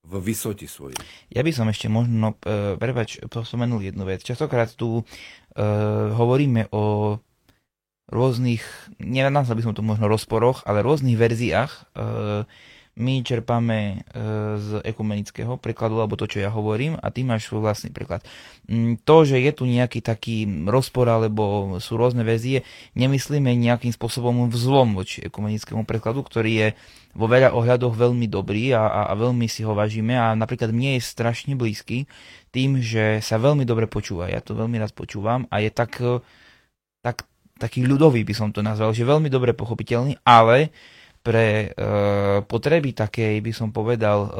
v vysoti svojej. Ja by som ešte možno, spomenul jednu vec. Častokrát tu hovoríme o rôznych, nenazval by som to možno rozporoch, ale rôznych verziách. My čerpáme z ekumenického prekladu, alebo to, čo ja hovorím, a ty máš svoj vlastný preklad. To, že je tu nejaký taký rozpor, alebo sú rôzne verzie, nemyslíme nejakým spôsobom vzlom voči ekumenickému prekladu, ktorý je vo veľa ohľadoch veľmi dobrý a veľmi si ho vážime. A napríklad mne je strašne blízky tým, že sa veľmi dobre počúva. Ja to veľmi rád počúvam a je taký ľudový, by som to nazval, že veľmi dobre pochopiteľný, ale pre potreby takej, by som povedal,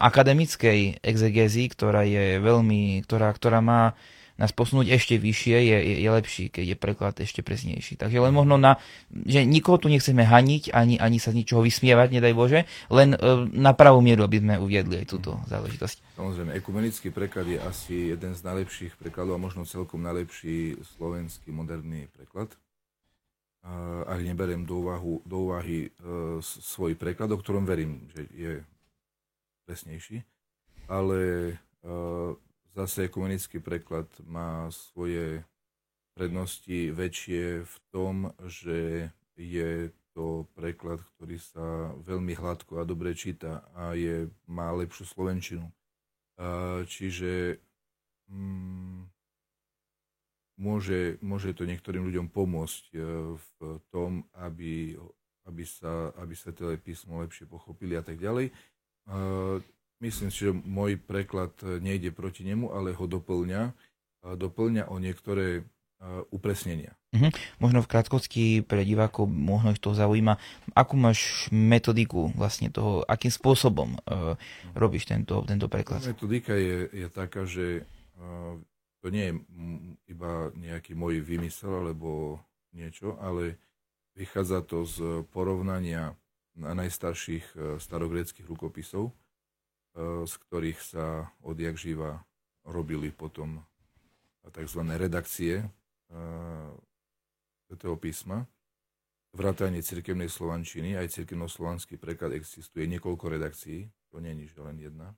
akademickej exegézy, ktorá je veľmi, ktorá má nás posunúť ešte vyššie, je lepší, keď je preklad ešte presnejší. Takže len možno že nikoho tu nechceme haniť, ani sa z ničoho vysmievať, nedaj Bože, len na pravú mieru, aby sme uviedli aj túto záležitosť. Samozrejme, ekumenický preklad je asi jeden z najlepších prekladov a možno celkom najlepší slovenský moderný preklad. Ak neberiem do úvahy svoj preklad, o ktorom verím, že je presnejší, ale zase ekumenický preklad má svoje prednosti väčšie v tom, že je to preklad, ktorý sa veľmi hladko a dobre číta a má lepšiu slovenčinu. Čiže môže to niektorým ľuďom pomôcť v tom, aby sa teda písmo lepšie pochopili a tak ďalej. Myslím si, že môj preklad nejde proti nemu, ale ho doplňa o niektoré upresnenia. Možno v krátkosti pre divákov, možno ich to zaujíma, akú máš metodiku vlastne toho, akým spôsobom robíš tento preklad? Metodika je taká, že to nie je iba nejaký môj výmysel alebo niečo, ale vychádza to z porovnania najstarších starogréckych rukopisov, z ktorých sa odjak živa robili potom tzv. Redakcie svätého písma. Vrátane cirkevnej slovančiny, aj cirkevnoslovanský preklad existuje niekoľko redakcií, to nie je len jedna.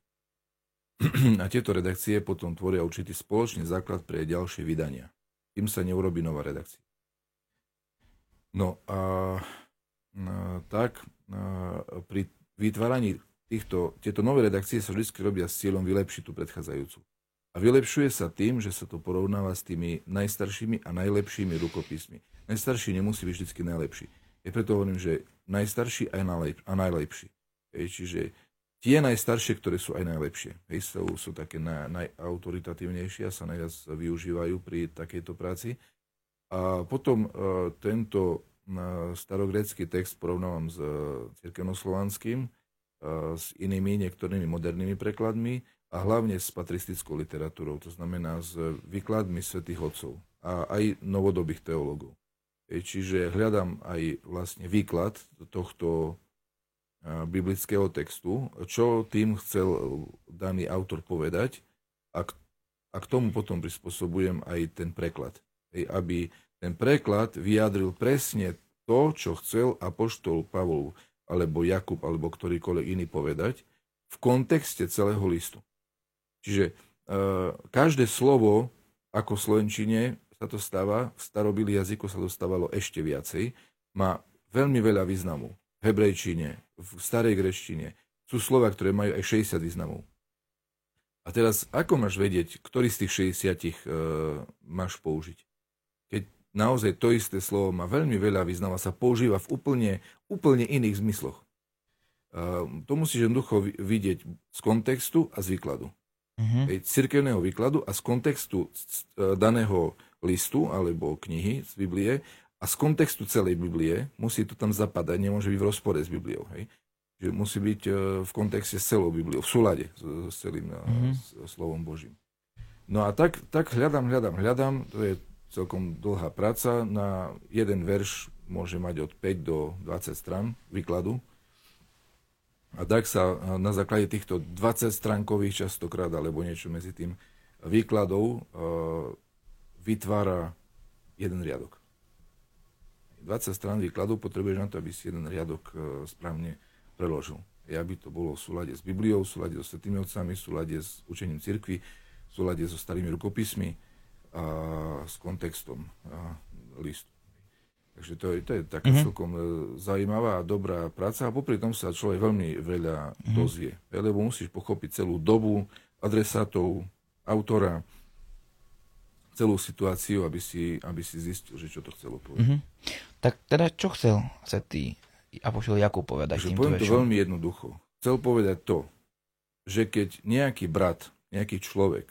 A tieto redakcie potom tvoria určitý spoločný základ pre ďalšie vydania. Tým sa neurobí nová redakcia. No a tak pri vytváraní tieto nové redakcie sa vždy robia s cieľom vylepšiť tú predchádzajúcu. A vylepšuje sa tým, že sa to porovnáva s tými najstaršími a najlepšími rukopismi. Najstarší nemusí byť vždy najlepší. Ja preto hovorím, že najstarší a najlepší. Čiže tie najstaršie, ktoré sú aj najlepšie. Hej, sú také najautoritatívnejšie a sa najviac využívajú pri takejto práci. A potom tento starogrécky text porovnávam s cirkevnoslovanským, s inými niektorými modernými prekladmi a hlavne s patristickou literatúrou, to znamená s výkladmi svätých otcov a aj novodobých teológov. Čiže hľadám aj vlastne výklad tohto biblického textu, čo tým chcel daný autor povedať a k tomu potom prispôsobujem aj ten preklad. Aby ten preklad vyjadril presne to, čo chcel apoštol Pavol alebo Jakub alebo ktorýkoľvek iný povedať v kontexte celého listu. Čiže každé slovo, ako v slovenčine sa to stáva, v starobilých jazyku sa dostávalo ešte viacej, má veľmi veľa významov. V hebrejčine, v starej gréčtine sú slová, ktoré majú aj 60 významov. A teraz, ako máš vedieť, ktorý z tých 60 máš použiť? Keď naozaj to isté slovo má veľmi veľa významov a sa používa v úplne iných zmysloch. To musíš jednoducho vidieť z kontextu a z výkladu. Cirkevného výkladu a z kontextu daného listu alebo knihy z Biblie a z kontextu celej Biblie musí to tam zapadať, nemôže byť v rozpore s Bibliou. Hej? Že musí byť v kontexte s celou Bibliou, v súlade s celým slovom Božím. No a tak hľadám, to je celkom dlhá práca, na jeden verš môže mať od 5 do 20 strán výkladu. A tak sa na základe týchto 20-stránkových častokrát, alebo niečo medzi tým výkladov, vytvára jeden riadok. 20 strán výkladov potrebuješ na to, aby si jeden riadok správne preložil. Aby to bolo v súlade s Bibliou, v súlade so Svätými Otcami, v súlade s učením cirkvi, v súlade so starými rukopismi a s kontextom listu. Takže to je taká celkom zaujímavá a dobrá práca a popri tom sa človek veľmi veľa dozvie, lebo musíš pochopiť celú dobu, adresátov, autora, celú situáciu, aby si zistil, že čo to chcelo povedať. Tak teda čo chcel sa ty apoštol Jakub povedať týmto večom? Poviem to veľmi jednoducho. Chcel povedať to, že keď nejaký brat, nejaký človek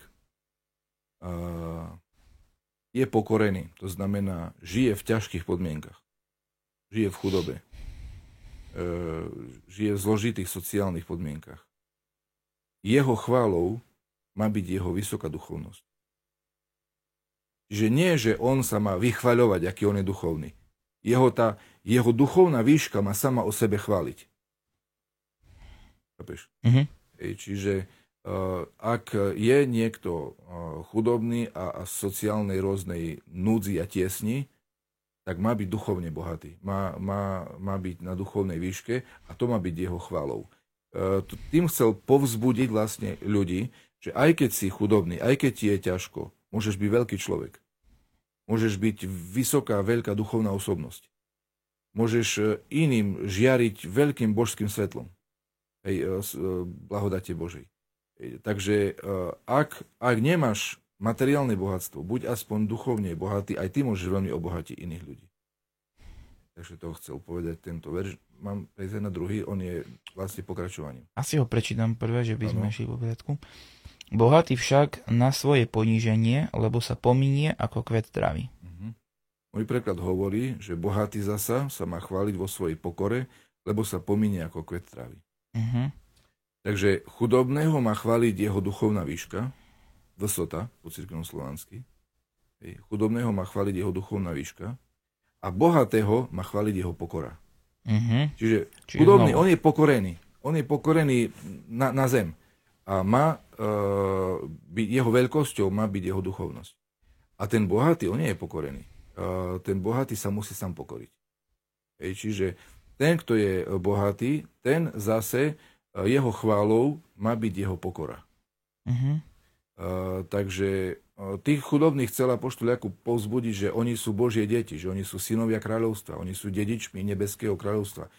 je pokorený, to znamená, žije v ťažkých podmienkach, žije v chudobe, žije v zložitých sociálnych podmienkach. Jeho chválou má byť jeho vysoká duchovnosť. Že nie, že on sa má vychvaľovať, aký on je duchovný. Jeho duchovná výška má sama o sebe chváliť. Chápeš? Čiže ak je niekto chudobný a sociálnej rôznej núdzi a tiesni, tak má byť duchovne bohatý. Má byť na duchovnej výške a to má byť jeho chválou. Tým chcel povzbudiť vlastne ľudí, že aj keď si chudobný, aj keď ti je ťažko, môžeš byť veľký človek. Môžeš byť vysoká, veľká duchovná osobnosť. Môžeš iným žiariť veľkým božským svetlom. Hej, blahodate Božej. Takže ak nemáš materiálne bohatstvo, buď aspoň duchovne bohatý, aj ty môžeš veľmi obohatiť iných ľudí. Takže to chcel povedať tento verš. Mám prejsť na druhý, on je vlastne pokračovaním. Asi ho prečítam prvé, že by sme šli po poriadku. Bohatý však na svoje poníženie, lebo sa pominie ako kvet trávy. Môj preklad hovorí, že bohatý zasa sa má chváliť vo svojej pokore, lebo sa pominie ako kvet trávy. Takže chudobného má chváliť jeho duchovná výška, vysota, po cirkevnom slovansky. Chudobného má chváliť jeho duchovná výška a bohatého má chváliť jeho pokora. Čiže chudobný, on je pokorený. On je pokorený na zem. A má byť jeho veľkosťou, má byť jeho duchovnosť. A ten bohatý, on nie je pokorený. Ten bohatý sa musí sám pokoriť. Čiže ten, kto je bohatý, ten zase jeho chválou má byť jeho pokora. Takže tých chudobných chcel apoštol Jakub povzbudiť, že oni sú Božie deti, že oni sú synovia kráľovstva, oni sú dedičmi nebeského kráľovstva.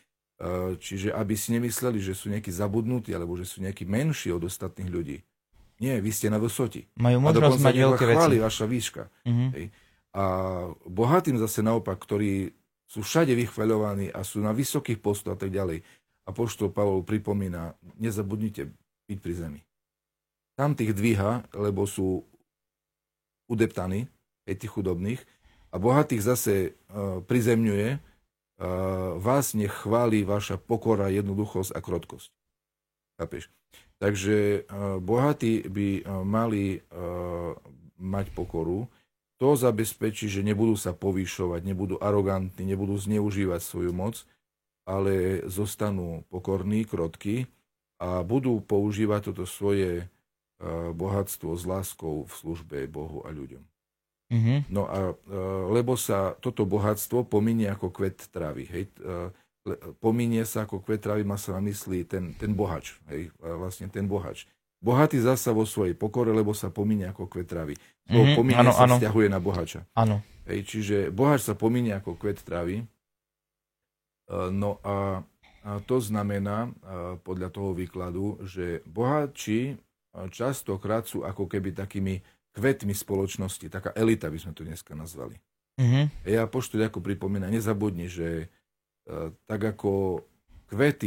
Čiže aby si nemysleli, že sú nejakí zabudnutí, alebo že sú nejakí menší od ostatných ľudí. Nie, vy ste na vysoti. Majú možnosť mať veľké veci. A dokonca chváli vaša výška. Hej. A bohatým zase naopak, ktorí sú všade vychvaľovaní a sú na vysokých postoch a tak ďalej, apoštol Pavol pripomína, nezabudnite byť pri zemi. Tam tých dvíha, lebo sú udeptaní, aj tých chudobných, a bohatých zase prizemňuje, vás nech chváli vaša pokora, jednoduchosť a krotkosť. Chápeš? Takže bohatí by mali mať pokoru. To zabezpečí, že nebudú sa povýšovať, nebudú arogantní, nebudú zneužívať svoju moc, ale zostanú pokorní, krotkí a budú používať toto svoje bohatstvo s láskou v službe Bohu a ľuďom. No a lebo sa toto bohatstvo pominie ako kvet trávy. Hej? Pominie sa ako kvet trávy, má sa na mysli ten bohač. Hej? Vlastne ten bohač. Bohatý zasa vo svojej pokore, lebo sa pominie ako kvet trávy. Pominie sa vzťahuje na bohača. Hej? Čiže bohač sa pominie ako kvet trávy. No a to znamená, podľa toho výkladu, že boháči častokrát sú ako keby takými kvetmi spoločnosti, taká elita by sme to dneska nazvali. Ja apoštol Jakub pripomína, nezabudni, že tak ako kvet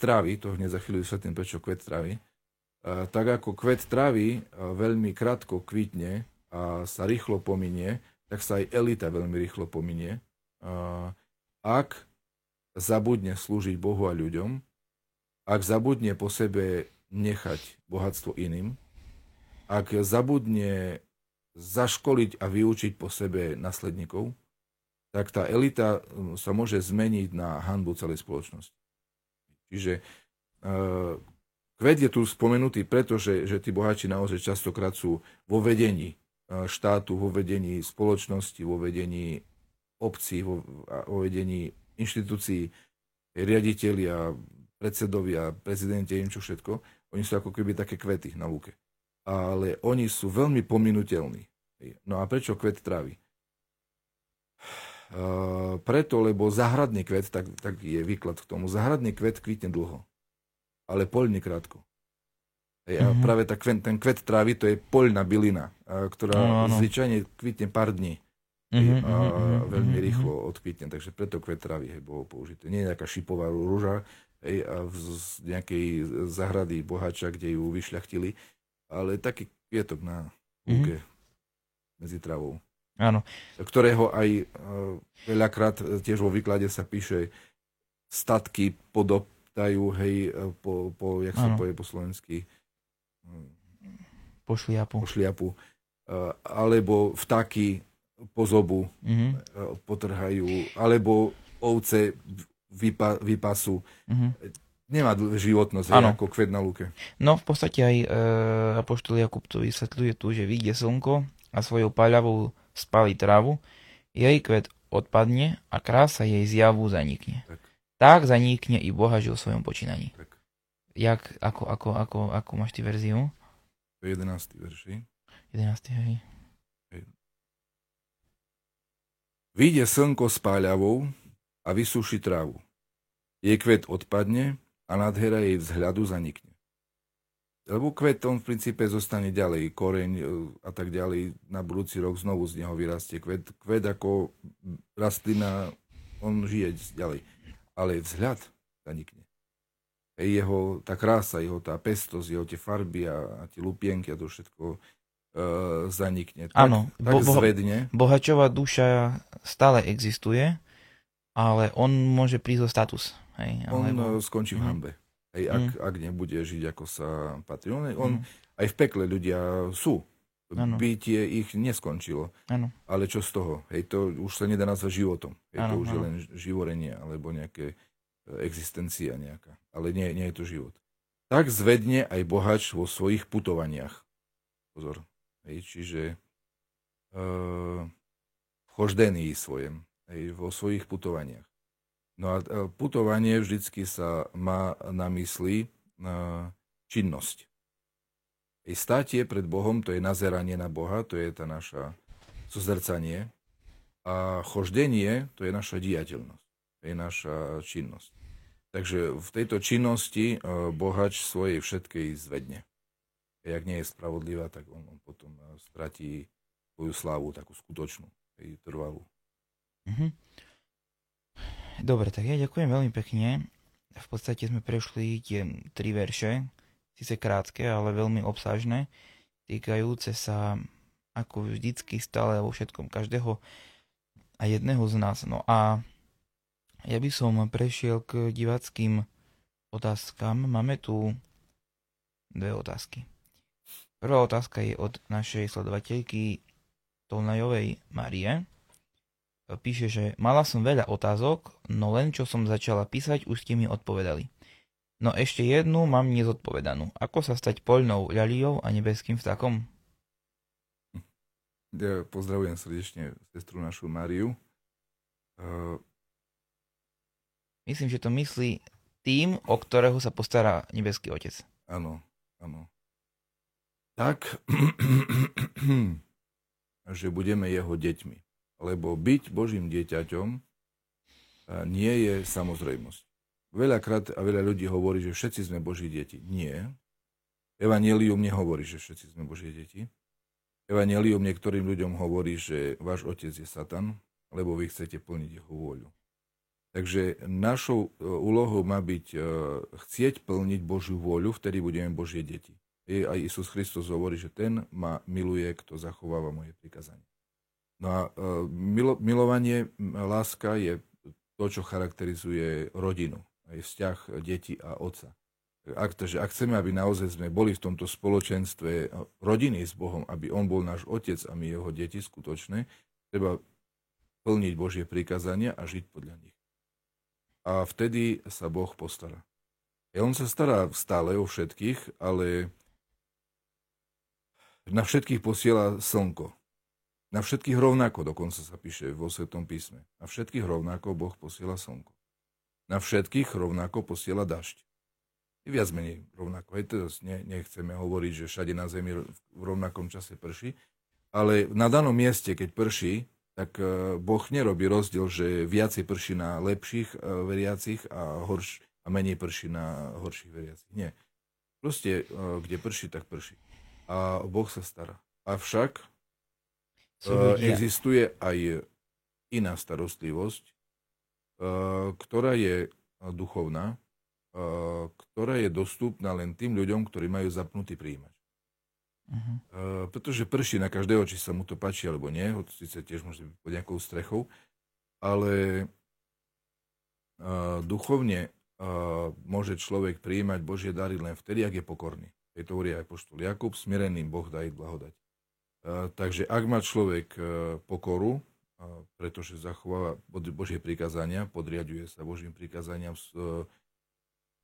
trávy, to hneď za chvíľu vysvetlím, prečo kvet trávy, tak ako kvet trávy veľmi krátko kvitne a sa rýchlo pominie, tak sa aj elita veľmi rýchlo pominie. Ak zabudne slúžiť Bohu a ľuďom, ak zabudne po sebe nechať bohatstvo iným, ak zabudne zaškoliť a vyučiť po sebe nasledníkov, tak tá elita sa môže zmeniť na hanbu celej spoločnosti. Čiže kvet je tu spomenutý, pretože tí boháči naozaj častokrát sú vo vedení štátu, vo vedení spoločnosti, vo vedení obcí, vo vedení inštitúcií, riaditelia, predsedovia, prezidenti, neviem čo všetko. Oni sú ako keby také kvety na lúke. Ale oni sú veľmi pominuteľní. No a prečo kvet trávi? Preto, lebo záhradný kvet, tak je výklad k tomu, záhradný kvet kvitne dlho, ale poľný krátko. A práve ten kvet trávy, to je poľná bylina, ktorá zvyčajne kvitne pár dní a veľmi rýchlo odkvitne, takže preto kvet trávy bolo použité. Nie je nejaká šipová rúža z nejakej záhrady boháča, kde ju vyšľachtili, ale taký kvietok na lúke medzi trávou. Áno. Ktorého aj veľakrát tiež vo výklade sa píše, statky podoptajú, po jak sa povie po slovensky, po šliapu. Alebo vtáky po zobu potrhajú, alebo ovce vypasú. Nemá životnosť, ako kvet na lúke. No v podstate aj apoštol Jakub to vysvetľuje tu, že vyjde slnko a svojou paľavou spali trávu, jej kvet odpadne a krása jej zjavu zanikne. Tak zanikne i boháč o svojom počínaní. Ako máš ty verziu? 11. verši. 11. hej. Vyjde slnko s páľavou a vysúši trávu. Jej kvet odpadne a nádhera jej vzhľadu zanikne. Lebo kvet, on v princípe zostane ďalej, koreň a tak ďalej, na budúci rok znovu z neho vyrastie kvet. Kvet ako rastlina, on žije ďalej. Ale vzhľad zanikne. Jeho tá krása, jeho tá pestosť, jeho tie farby a tie lupienky a to všetko zanikne. Áno, tak zvedne. Bohačová duša stále existuje, ale on môže prísť o status. Hej, on skončí v hanbe. Hej, ak nebude žiť, ako sa patrí. On aj v pekle ľudia sú. Ano. Bytie ich neskončilo. Ano. Ale čo z toho? Hej, to už sa nedá nazvať životom. Hej, ano, to už je len živorenie, alebo nejaké existencia nejaká. Ale nie je to život. Tak zvedne aj bohač vo svojich putovaniach. Pozor. Hej, čiže v choždenii svojem. Hej, vo svojich putovaniach. No a putovanie vždycky sa má na mysli činnosť. I státie pred Bohom, to je nazeranie na Boha, to je tá naša sozrcanie. A choždenie, to je naša diateľnosť, to je naša činnosť. Takže v tejto činnosti bohač svojej všetkej zvedne. A ak nie je spravodlivá, tak on potom stratí svoju slávu, takú skutočnú, trvalú. Mhm. Dobre, tak ja ďakujem veľmi pekne. V podstate sme prešli tie 3 verše, síce krátke, ale veľmi obsažné, týkajúce sa ako vždycky stále vo všetkom každého a jedného z nás. No a ja by som prešiel k diváckým otázkam. Máme tu 2 otázky. Prvá otázka je od našej sledovateľky Tolnajovej Marie. Píše, že mala som veľa otázok, no len čo som začala písať, už ste mi odpovedali. No ešte jednu mám nezodpovedanú. Ako sa stať poľnou ľaliou a nebeským vtákom? Ja pozdravujem srdečne sestru našu Máriu. Myslím, že to myslí tým, o ktorého sa postará nebeský otec. Áno, áno. Tak, že budeme jeho deťmi. Lebo byť Božím dieťaťom nie je samozrejmosť. Veľakrát a veľa ľudí hovorí, že všetci sme Boží deti. Nie. Evangelium nehovorí, že všetci sme Boží deti. Evangelium niektorým ľuďom hovorí, že váš otec je Satan, lebo vy chcete plniť jeho vôľu. Takže našou úlohou má byť chcieť plniť Božiu vôľu, vtedy budeme Božie deti. I aj Isus Hristos hovorí, že ten ma miluje, kto zachováva moje prikazanie. No a milovanie, láska je to, čo charakterizuje rodinu, aj vzťah detí a otca. Takže ak chceme, aby naozaj sme boli v tomto spoločenstve rodiny s Bohom, aby on bol náš otec a my jeho deti skutočné, treba plniť Božie prikazania a žiť podľa nich. A vtedy sa Boh postará. A on sa stará stále o všetkých, ale na všetkých posiela slnko. Na všetkých rovnako, dokonca sa píše vo Svätom písme. Na všetkých rovnako Boh posiela slnko. Na všetkých rovnako posiela dažď. I viac menej rovnako. Teraz nechceme hovoriť, že všade na zemi v rovnakom čase prší, ale na danom mieste, keď prší, tak Boh nerobí rozdiel, že viacej prší na lepších veriacich a menej prší na horších veriacich. Nie. Proste, kde prší, tak prší. A Boh sa stará. Avšak existuje aj iná starostlivosť, ktorá je duchovná, ktorá je dostupná len tým ľuďom, ktorí majú zapnutý príjimač. Uh-huh. Pretože prší na každého, či sa mu to páči alebo nie, hoci sa tiež môže byť pod nejakou strechou, ale duchovne môže človek prijímať Božie dary len vtedy, ak je pokorný. Keď to hovorí aj apoštol Jakub, smireným Boh dá ich blahodať. Takže ak má človek pokoru, pretože zachováva Božie prikazania, podriaďuje sa Božím prikazaniam s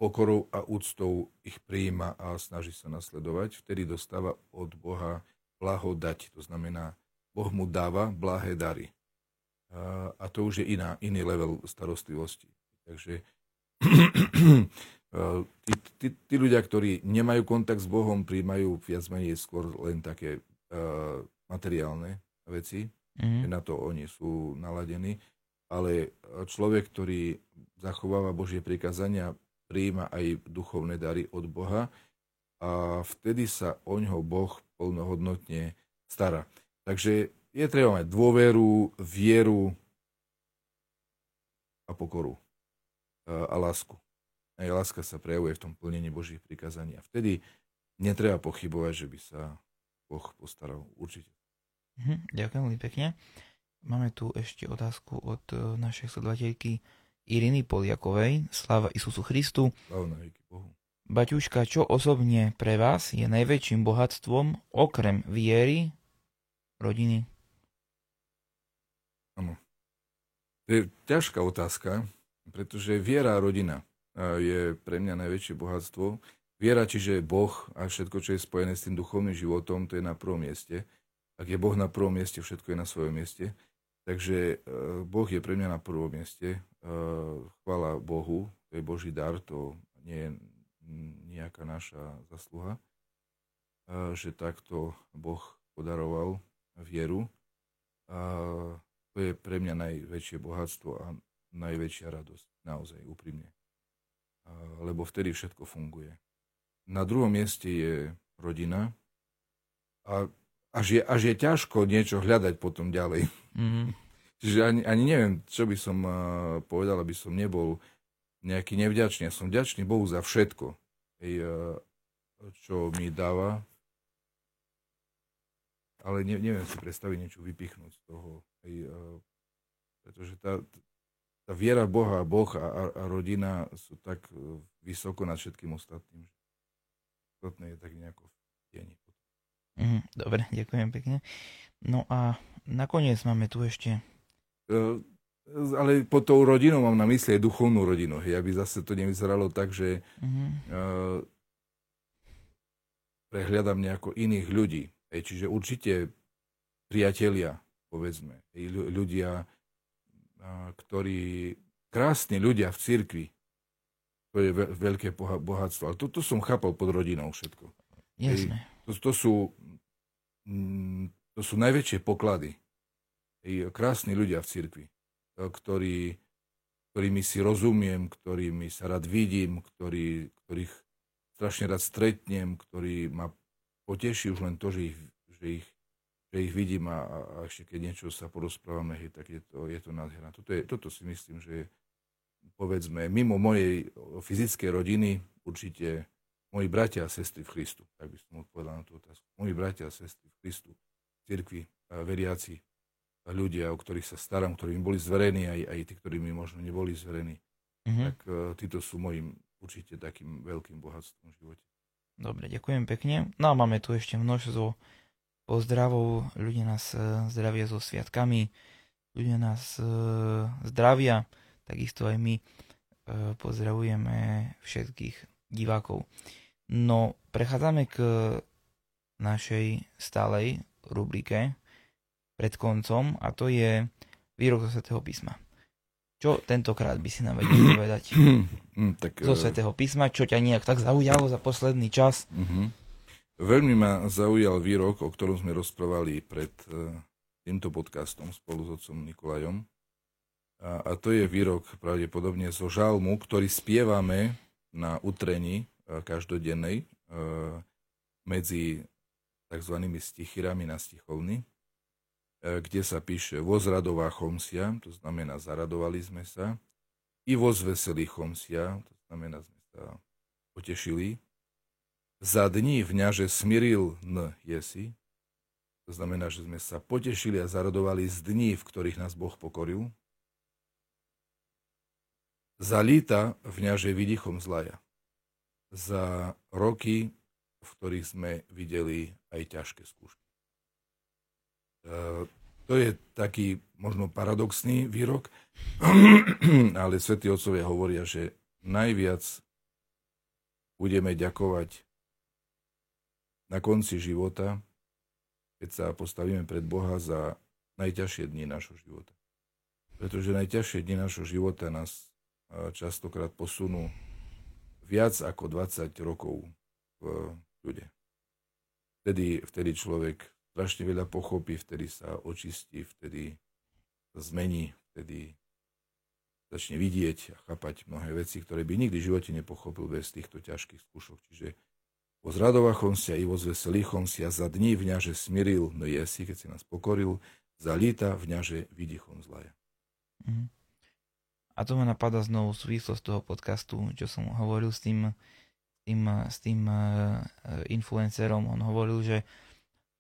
pokorou a úctou ich prijíma a snaží sa nasledovať, vtedy dostáva od Boha blahodať. To znamená, Boh mu dáva blahé dary. A to už je iný level starostlivosti. Takže tí ľudia, ktorí nemajú kontakt s Bohom, prijímajú viac menej skôr len také materiálne veci, že na to oni sú naladení. Ale človek, ktorý zachováva Božie prikazania, prijíma aj duchovné dary od Boha a vtedy sa oňho Boh plnohodnotne stará. Takže je treba mať dôveru, vieru a pokoru a lásku. Aj láska sa prejavuje v tom plnení Božích prikázaní. A vtedy netreba pochybovať, že by sa Boh postaral. Určite. Ďakujem veľmi pekne. Máme tu ešte otázku od našej sledovateľky Iriny Poliakovej. Sláva Isusu Christu. Sláva na veky Bohu. Baťuška, čo osobne pre vás je najväčším bohatstvom okrem viery, rodiny? Áno. To je ťažká otázka, pretože viera a rodina je pre mňa najväčšie bohatstvo. Viera, čiže Boh a všetko, čo je spojené s tým duchovným životom, to je na prvom mieste. Ak je Boh na prvom mieste, všetko je na svojom mieste. Takže Boh je pre mňa na prvom mieste. Chvála Bohu, to je Boží dar, to nie je nejaká naša zasluha, že takto Boh podaroval vieru. To je pre mňa najväčšie bohatstvo a najväčšia radosť, naozaj, úprimne. Lebo vtedy všetko funguje. Na druhom mieste je rodina a až je ťažko niečo hľadať potom ďalej. Mm-hmm. Čiže ani neviem, čo by som povedal, aby som nebol nejaký nevďačný. Ja som vďačný Bohu za všetko, čo mi dáva. Ale neviem si predstaviť niečo vypichnúť z toho. Pretože tá viera Boha, Boh a rodina sú tak vysoko nad všetkým ostatným. Ostatné je tak nejako v dení. Dobre, ďakujem pekne. No a nakoniec máme tu ešte... Ale pod tou rodinou mám na mysli aj duchovnú rodinu, aby zase to nevyzeralo tak, že prehľadám nejako iných ľudí. Čiže určite priatelia, povedzme, ľudia, ktorí, krásni ľudia v cirkvi, to je veľké bohatstvo. Ale toto som chápal pod rodinou všetko. Jasné. To sú najväčšie poklady. Krásni ľudia v cirkvi, ktorými si rozumiem, ktorými sa rád vidím, ktorých strašne rád stretnem, ktorí ma poteší už len to, že ich vidím a ešte keď niečo sa porozprávame, tak je to nádherné. Toto si myslím, že povedzme, mimo mojej fyzickej rodiny určite Moji bratia a sestry v Kristu, tak by som odpovedal na tú otázku. Moji bratia a sestry v Kristu, cirkvi, veriaci, ľudia, o ktorých sa starám, ktorí mi boli zverení, aj tí, ktorí mi možno neboli zverení, tak títo sú mojim určite takým veľkým bohatstvom v živote. Dobre, ďakujem pekne. No a máme tu ešte množstvo pozdravov. Ľudia nás zdravia so sviatkami, ľudia nás zdravia, takisto aj my pozdravujeme všetkých divákov. No, prechádzame k našej stálej rubrike pred koncom a to je výrok zo Svätého písma. Čo tentokrát by si nám vedel povedať zo Svätého písma, čo ťa nejak tak zaujalo za posledný čas? Veľmi ma zaujal výrok, o ktorom sme rozprávali pred týmto podcastom spolu s otcom Nikolajom. A to je výrok pravdepodobne zo žalmu, ktorý spievame na utrení každodennej medzi takzvanými stichyrami na stichovni, kde sa píše vozradová chomsia, to znamená zaradovali sme sa, i vozveselí chomsia, to znamená sme sa potešili, za dní vňaže smiril n jesi, to znamená, že sme sa potešili a zaradovali z dní, v ktorých nás Boh pokoril, za líta vňaže vidichom zlaja. Za roky, v ktorých sme videli aj ťažké skúšky. To je taký možno paradoxný výrok, ale svätí otcovia hovoria, že najviac budeme ďakovať na konci života, keď sa postavíme pred Boha za najťažšie dni nášho života. Pretože najťažšie dni nášho života nás častokrát posunú viac ako 20 rokov v ľude. Vtedy človek strašne veľa pochopí, vtedy sa očistí, vtedy sa zmení, vtedy začne vidieť a chápať mnohé veci, ktoré by nikdy v živote nepochopil bez týchto ťažkých skúšok. Čiže vo zradovachom sia i vo zveselíchom sia za dní vňaže smiril, no jesi, keď si nás pokoril, za líta vňaže vidichom zlaja. A to ma napadá znovu súvislosť toho podcastu, čo som hovoril s tým influencerom. On hovoril, že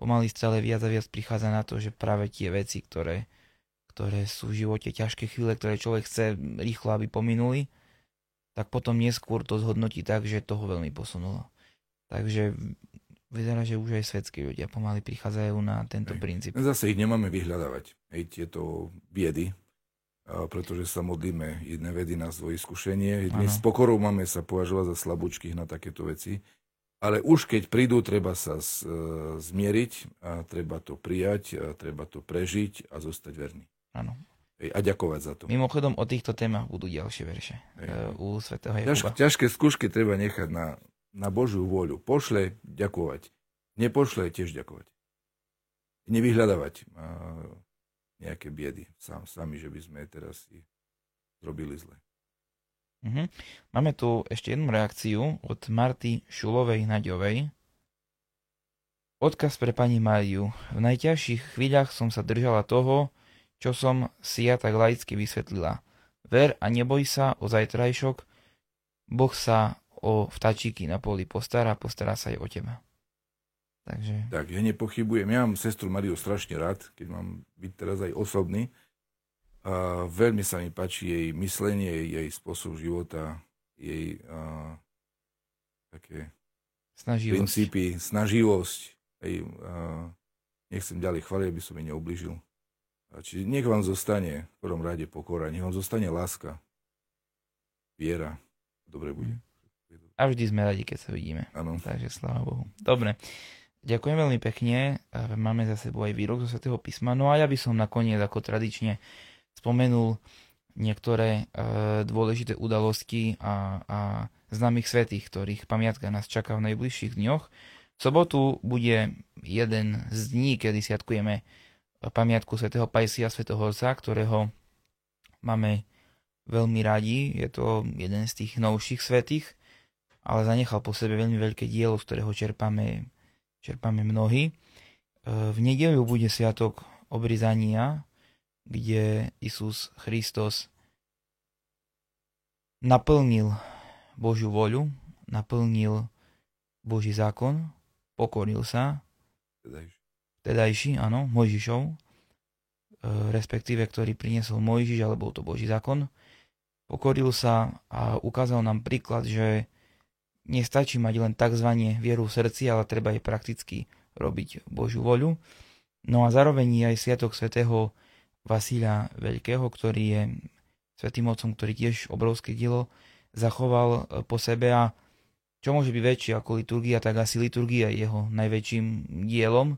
pomaly stále viac a viac prichádza na to, že práve tie veci, ktoré sú v živote ťažké chvíle, ktoré človek chce rýchlo, aby pominuli, tak potom neskôr to zhodnotí tak, že toho veľmi posunulo. Takže vyzerá, že už aj svetskí ľudia pomaly prichádzajú na tento princíp. Zase ich nemáme vyhľadávať, tieto biedy. Pretože sa modlíme, jedné vedy nás dvojí skúšenie, jedné s pokorou máme sa považovať za slabúčkých na takéto veci, ale už keď prídu, treba sa zmieriť a treba to prijať, a treba to prežiť a zostať verný. Áno. A ďakovať za to. Mimochodom, o týchto témach budú ďalšie verše u svätého Jakuba. Ťažké skúšky treba nechať na Božiu vôľu. Pošle, ďakovať. Nepošle, tiež ďakovať. Nevyhľadávať nejaké biedy sami, že by sme teraz si zrobili zle. Máme tu ešte jednu reakciu od Marty Šulovej-Naďovej. Odkaz pre pani Máriu. V najťažších chvíľach som sa držala toho, čo som si ja tak laicky vysvetlila. Ver a neboj sa o zajtrajšok, Boh sa o vtáčiky na poli postará sa aj o teba. Takže... Tak, ja nepochybujem. Ja mám sestru Mariu strašne rád, keď mám byť teraz aj osobný. A veľmi sa mi páči jej myslenie, jej spôsob života, jej také snaživosť. Princípy, snaživosť. Nechcem ďalej chváliť, aby som jej neublížil. Čiže nech vám zostane v prvom rade pokora, nech vám zostane láska, viera. Dobre bude. A vždy sme radi, keď sa vidíme. Áno. Takže sláva Bohu. Dobre. Ďakujem veľmi pekne, máme za sebou aj výrok zo Svätého písma, no a ja by som nakoniec ako tradične spomenul niektoré dôležité udalosti a známych svätých, ktorých pamiatka nás čaká v najbližších dňoch. V sobotu bude jeden z dní, kedy sviatkujeme pamiatku svätého Pajsia Svätohorca, ktorého máme veľmi radi, je to jeden z tých novších svätých, ale zanechal po sebe veľmi veľké dielo, z ktorého čerpáme mnohí. V nedeľu bude sviatok obrizania, kde Isus Kristus naplnil Božiu voľu, naplnil Boží zákon, pokoril sa vtedajší, áno, Mojžišov, respektíve ktorý priniesol Mojžiš, ale bol to Boží zákon, pokoril sa a ukázal nám príklad, že nestačí mať len tzv. Vieru v srdci, ale treba aj prakticky robiť Božiu voľu. No a zároveň aj sviatok svätého Vasília Veľkého, ktorý je svätým otcom, ktorý tiež obrovské dielo zachoval po sebe, a čo môže byť väčšie ako liturgia, tak asi liturgia je jeho najväčším dielom.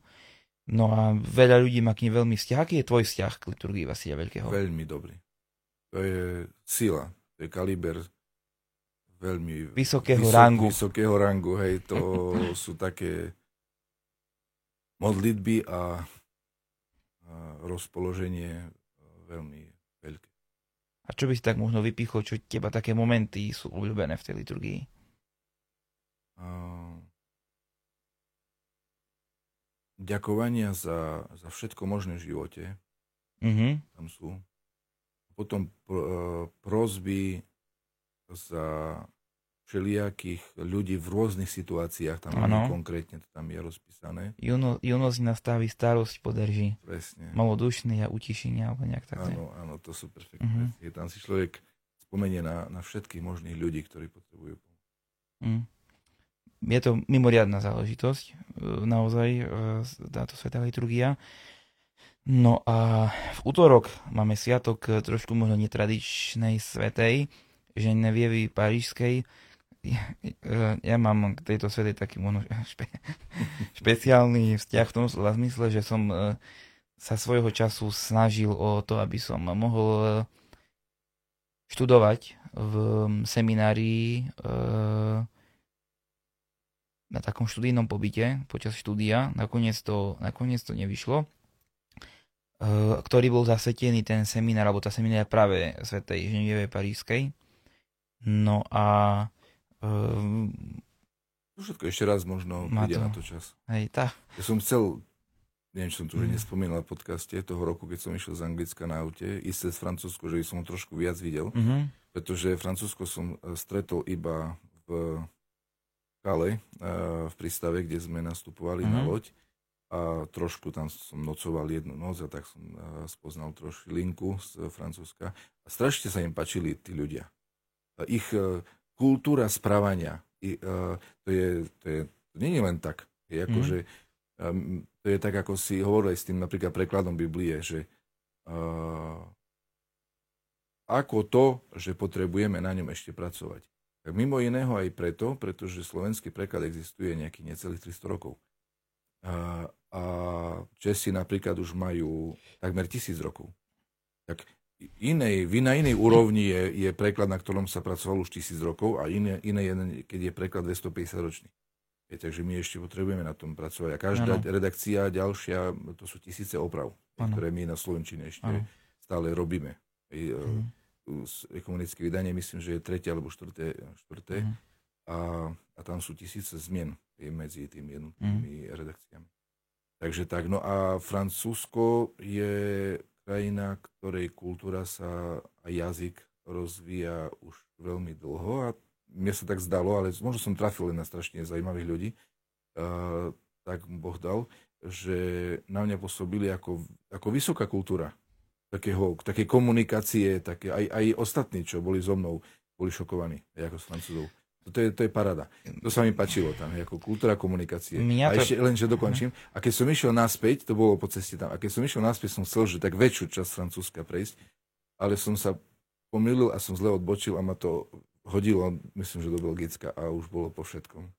No a veľa ľudí má k nej veľmi vzťah. Aký je tvoj vzťah k liturgii Vasília Veľkého? Veľmi dobrý. To je sila, to je kaliber veľmi vysokého rangu. Hej, to sú také modlitby a rozpoloženie veľmi veľké. A čo by si tak možno vypichol, čo teba také momenty sú obľúbené v tej liturgii? Ďakovania za všetko možné v živote. Mm-hmm. Tam sú. Potom prosby za všelijakých ľudí v rôznych situáciách, tam konkrétne to tam je rozpísané. Junosť nastaví, starosť podrží. Presne. Malodušný a utišenie, alebo nejak také. Áno, to sú perfektné. Uh-huh. Tam si človek spomenie na všetkých možných ľudí, ktorí potrebujú pomoc. Je to mimoriadna záležitosť, naozaj, táto svätá liturgia. No a v utorok máme sviatok trošku možno netradičnej svätej, Genovevy Parížskej. Ja mám k tejto svätej taký špeciálny vzťah v tom zmysle, že som sa svojho času snažil o to, aby som mohol študovať v seminárii na takom študijnom pobyte počas štúdia. Nakoniec to nevyšlo, ktorý bol zasvetený ten seminár, alebo tá seminária práve svätej Genovevy Parížskej. No a... všetko ešte raz možno príde na to čas. Hej, tá. Ja som chcel, neviem, čo som tu už nespomínal v podcaste, toho roku, keď som išiel z Anglicka na aute, ísť cez Francúzsko, že som ho trošku viac videl, pretože Francúzsko som stretol iba v Kale, v prístave, kde sme nastupovali na loď, a trošku tam som nocoval jednu noc, a tak som spoznal trošku linku z Francúzska. A strašne sa im páčili tí ľudia. Ich kultúra správania. To nie je len tak. Je ako, že, to je tak, ako si hovorili s tým napríklad prekladom Biblie, že ako to, že potrebujeme na ňom ešte pracovať. Tak mimo iného aj preto, pretože slovenský preklad existuje nejaký necelých 300 rokov. A Česi napríklad už majú takmer 1000 rokov. Tak na inej úrovni je preklad, na ktorom sa pracovalo už 1000 rokov, a iné je, keď je preklad 250 ročný. Takže my ešte potrebujeme na tom pracovať. A každá redakcia ďalšia, to sú tisíce oprav, ktoré my na slovenčine ešte stále robíme. Ekumenické vydanie, myslím, že je 3. alebo 4. A tam sú tisíce zmien medzi tými jednotnými redakciami. Takže tak, no a Francúzsko je krajina, ktorej kultúra sa a jazyk rozvíja už veľmi dlho, a mne sa tak zdalo, ale možno som trafil len na strašne zaujímavých ľudí, tak Boh dal, že na mňa pôsobili ako vysoká kultúra takej komunikácie, také, aj ostatní, čo boli so mnou, boli šokovaní, ako s Francúzov. To je paráda. To sa mi páčilo tam, ako kultúra komunikácie. A ešte len, že dokončím. A keď som išiel naspäť, to bolo po ceste tam, a keď som išiel naspäť, som chcel, že tak väčšiu časť Francúzska prejsť, ale som sa pomýlil a som zle odbočil a ma to hodilo, myslím, že do Belgicka, a už bolo po všetkom.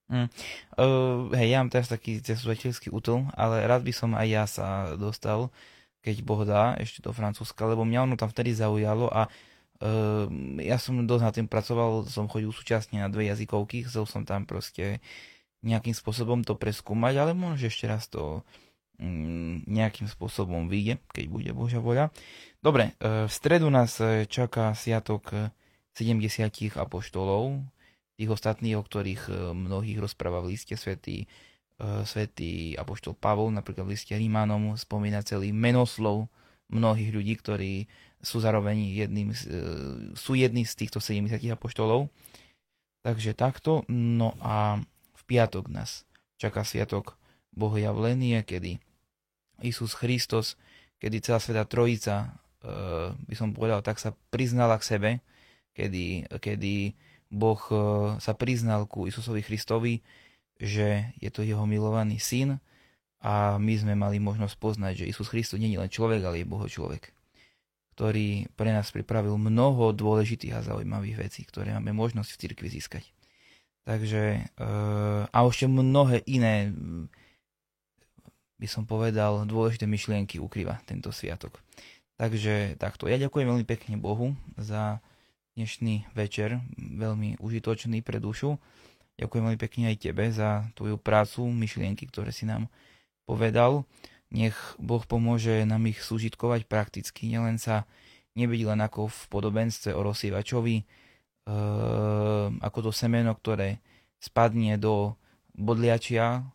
Ja mám teraz taký cestovateľský útl, ale rád by som aj ja sa dostal, keď Boh dá, ešte do Francúzska, lebo mňa ono tam vtedy zaujalo, a ja som dosť nad tým pracoval, som chodil súčasne na dve jazykovky, chcel som tam proste nejakým spôsobom to preskúmať, ale možno ešte raz to nejakým spôsobom vyjde, keď bude Božia voľa. Dobre, v stredu nás čaká sviatok 70 apoštolov, tých ostatných, o ktorých mnohých rozpráva v liste svätý apoštol Pavel, napríklad v liste Rímanom spomína celý menoslov mnohých ľudí, ktorí sú zároveň jedni z týchto 70 apoštolov. Takže takto. No a v piatok nás čaká sviatok Bohojavlenie, kedy Isus Kristus, kedy celá Svätá Trojica, by som povedal, tak sa priznala k sebe, kedy Boh sa priznal ku Isusovi Kristovi, že je to jeho milovaný syn, a my sme mali možnosť poznať, že Isus Kristus nie je len človek, ale je bohočlovek, ktorý pre nás pripravil mnoho dôležitých a zaujímavých vecí, ktoré máme možnosť v cirkvi získať. Takže, a ešte mnohé iné, by som povedal, dôležité myšlienky ukrýva tento sviatok. Takže takto. Ja ďakujem veľmi pekne Bohu za dnešný večer, veľmi užitočný pre dušu. Ďakujem veľmi pekne aj tebe za tvoju prácu, myšlienky, ktoré si nám povedal. Nech Boh pomôže nám ich súžitkovať prakticky, nielen sa nebyť len ako v podobenstve o rozsievačovi, ako to semeno, ktoré spadne do bodliačia,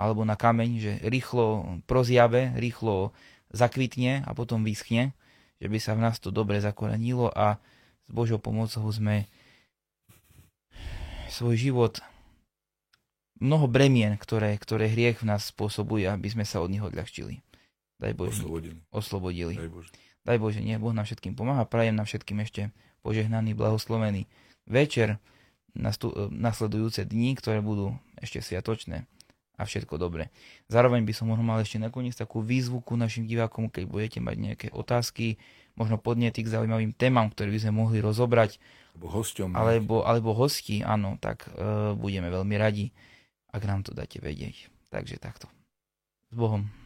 alebo na kameň, že rýchlo prozjabe, rýchlo zakvitne a potom vyschne, že by sa v nás to dobre zakorenilo a s Božou pomocou sme svoj život, mnoho bremien, ktoré hriech v nás spôsobuje, aby sme sa od nich odľahčili. Daj Bože, oslobodili. Daj Bože, nech Boh nám všetkým pomáha. Prajem nám všetkým ešte požehnaný, blahoslovený večer, nasledujúce dni, ktoré budú ešte sviatočné a všetko dobre. Zároveň by som možno mal ešte nakoniec takú výzvu ku našim divákom, keď budete mať nejaké otázky, možno podnety k zaujímavým témam, ktoré by sme mohli rozobrať, alebo hosti, áno, tak budeme veľmi radi, ak nám to dáte vedieť. Takže takto. S Bohom.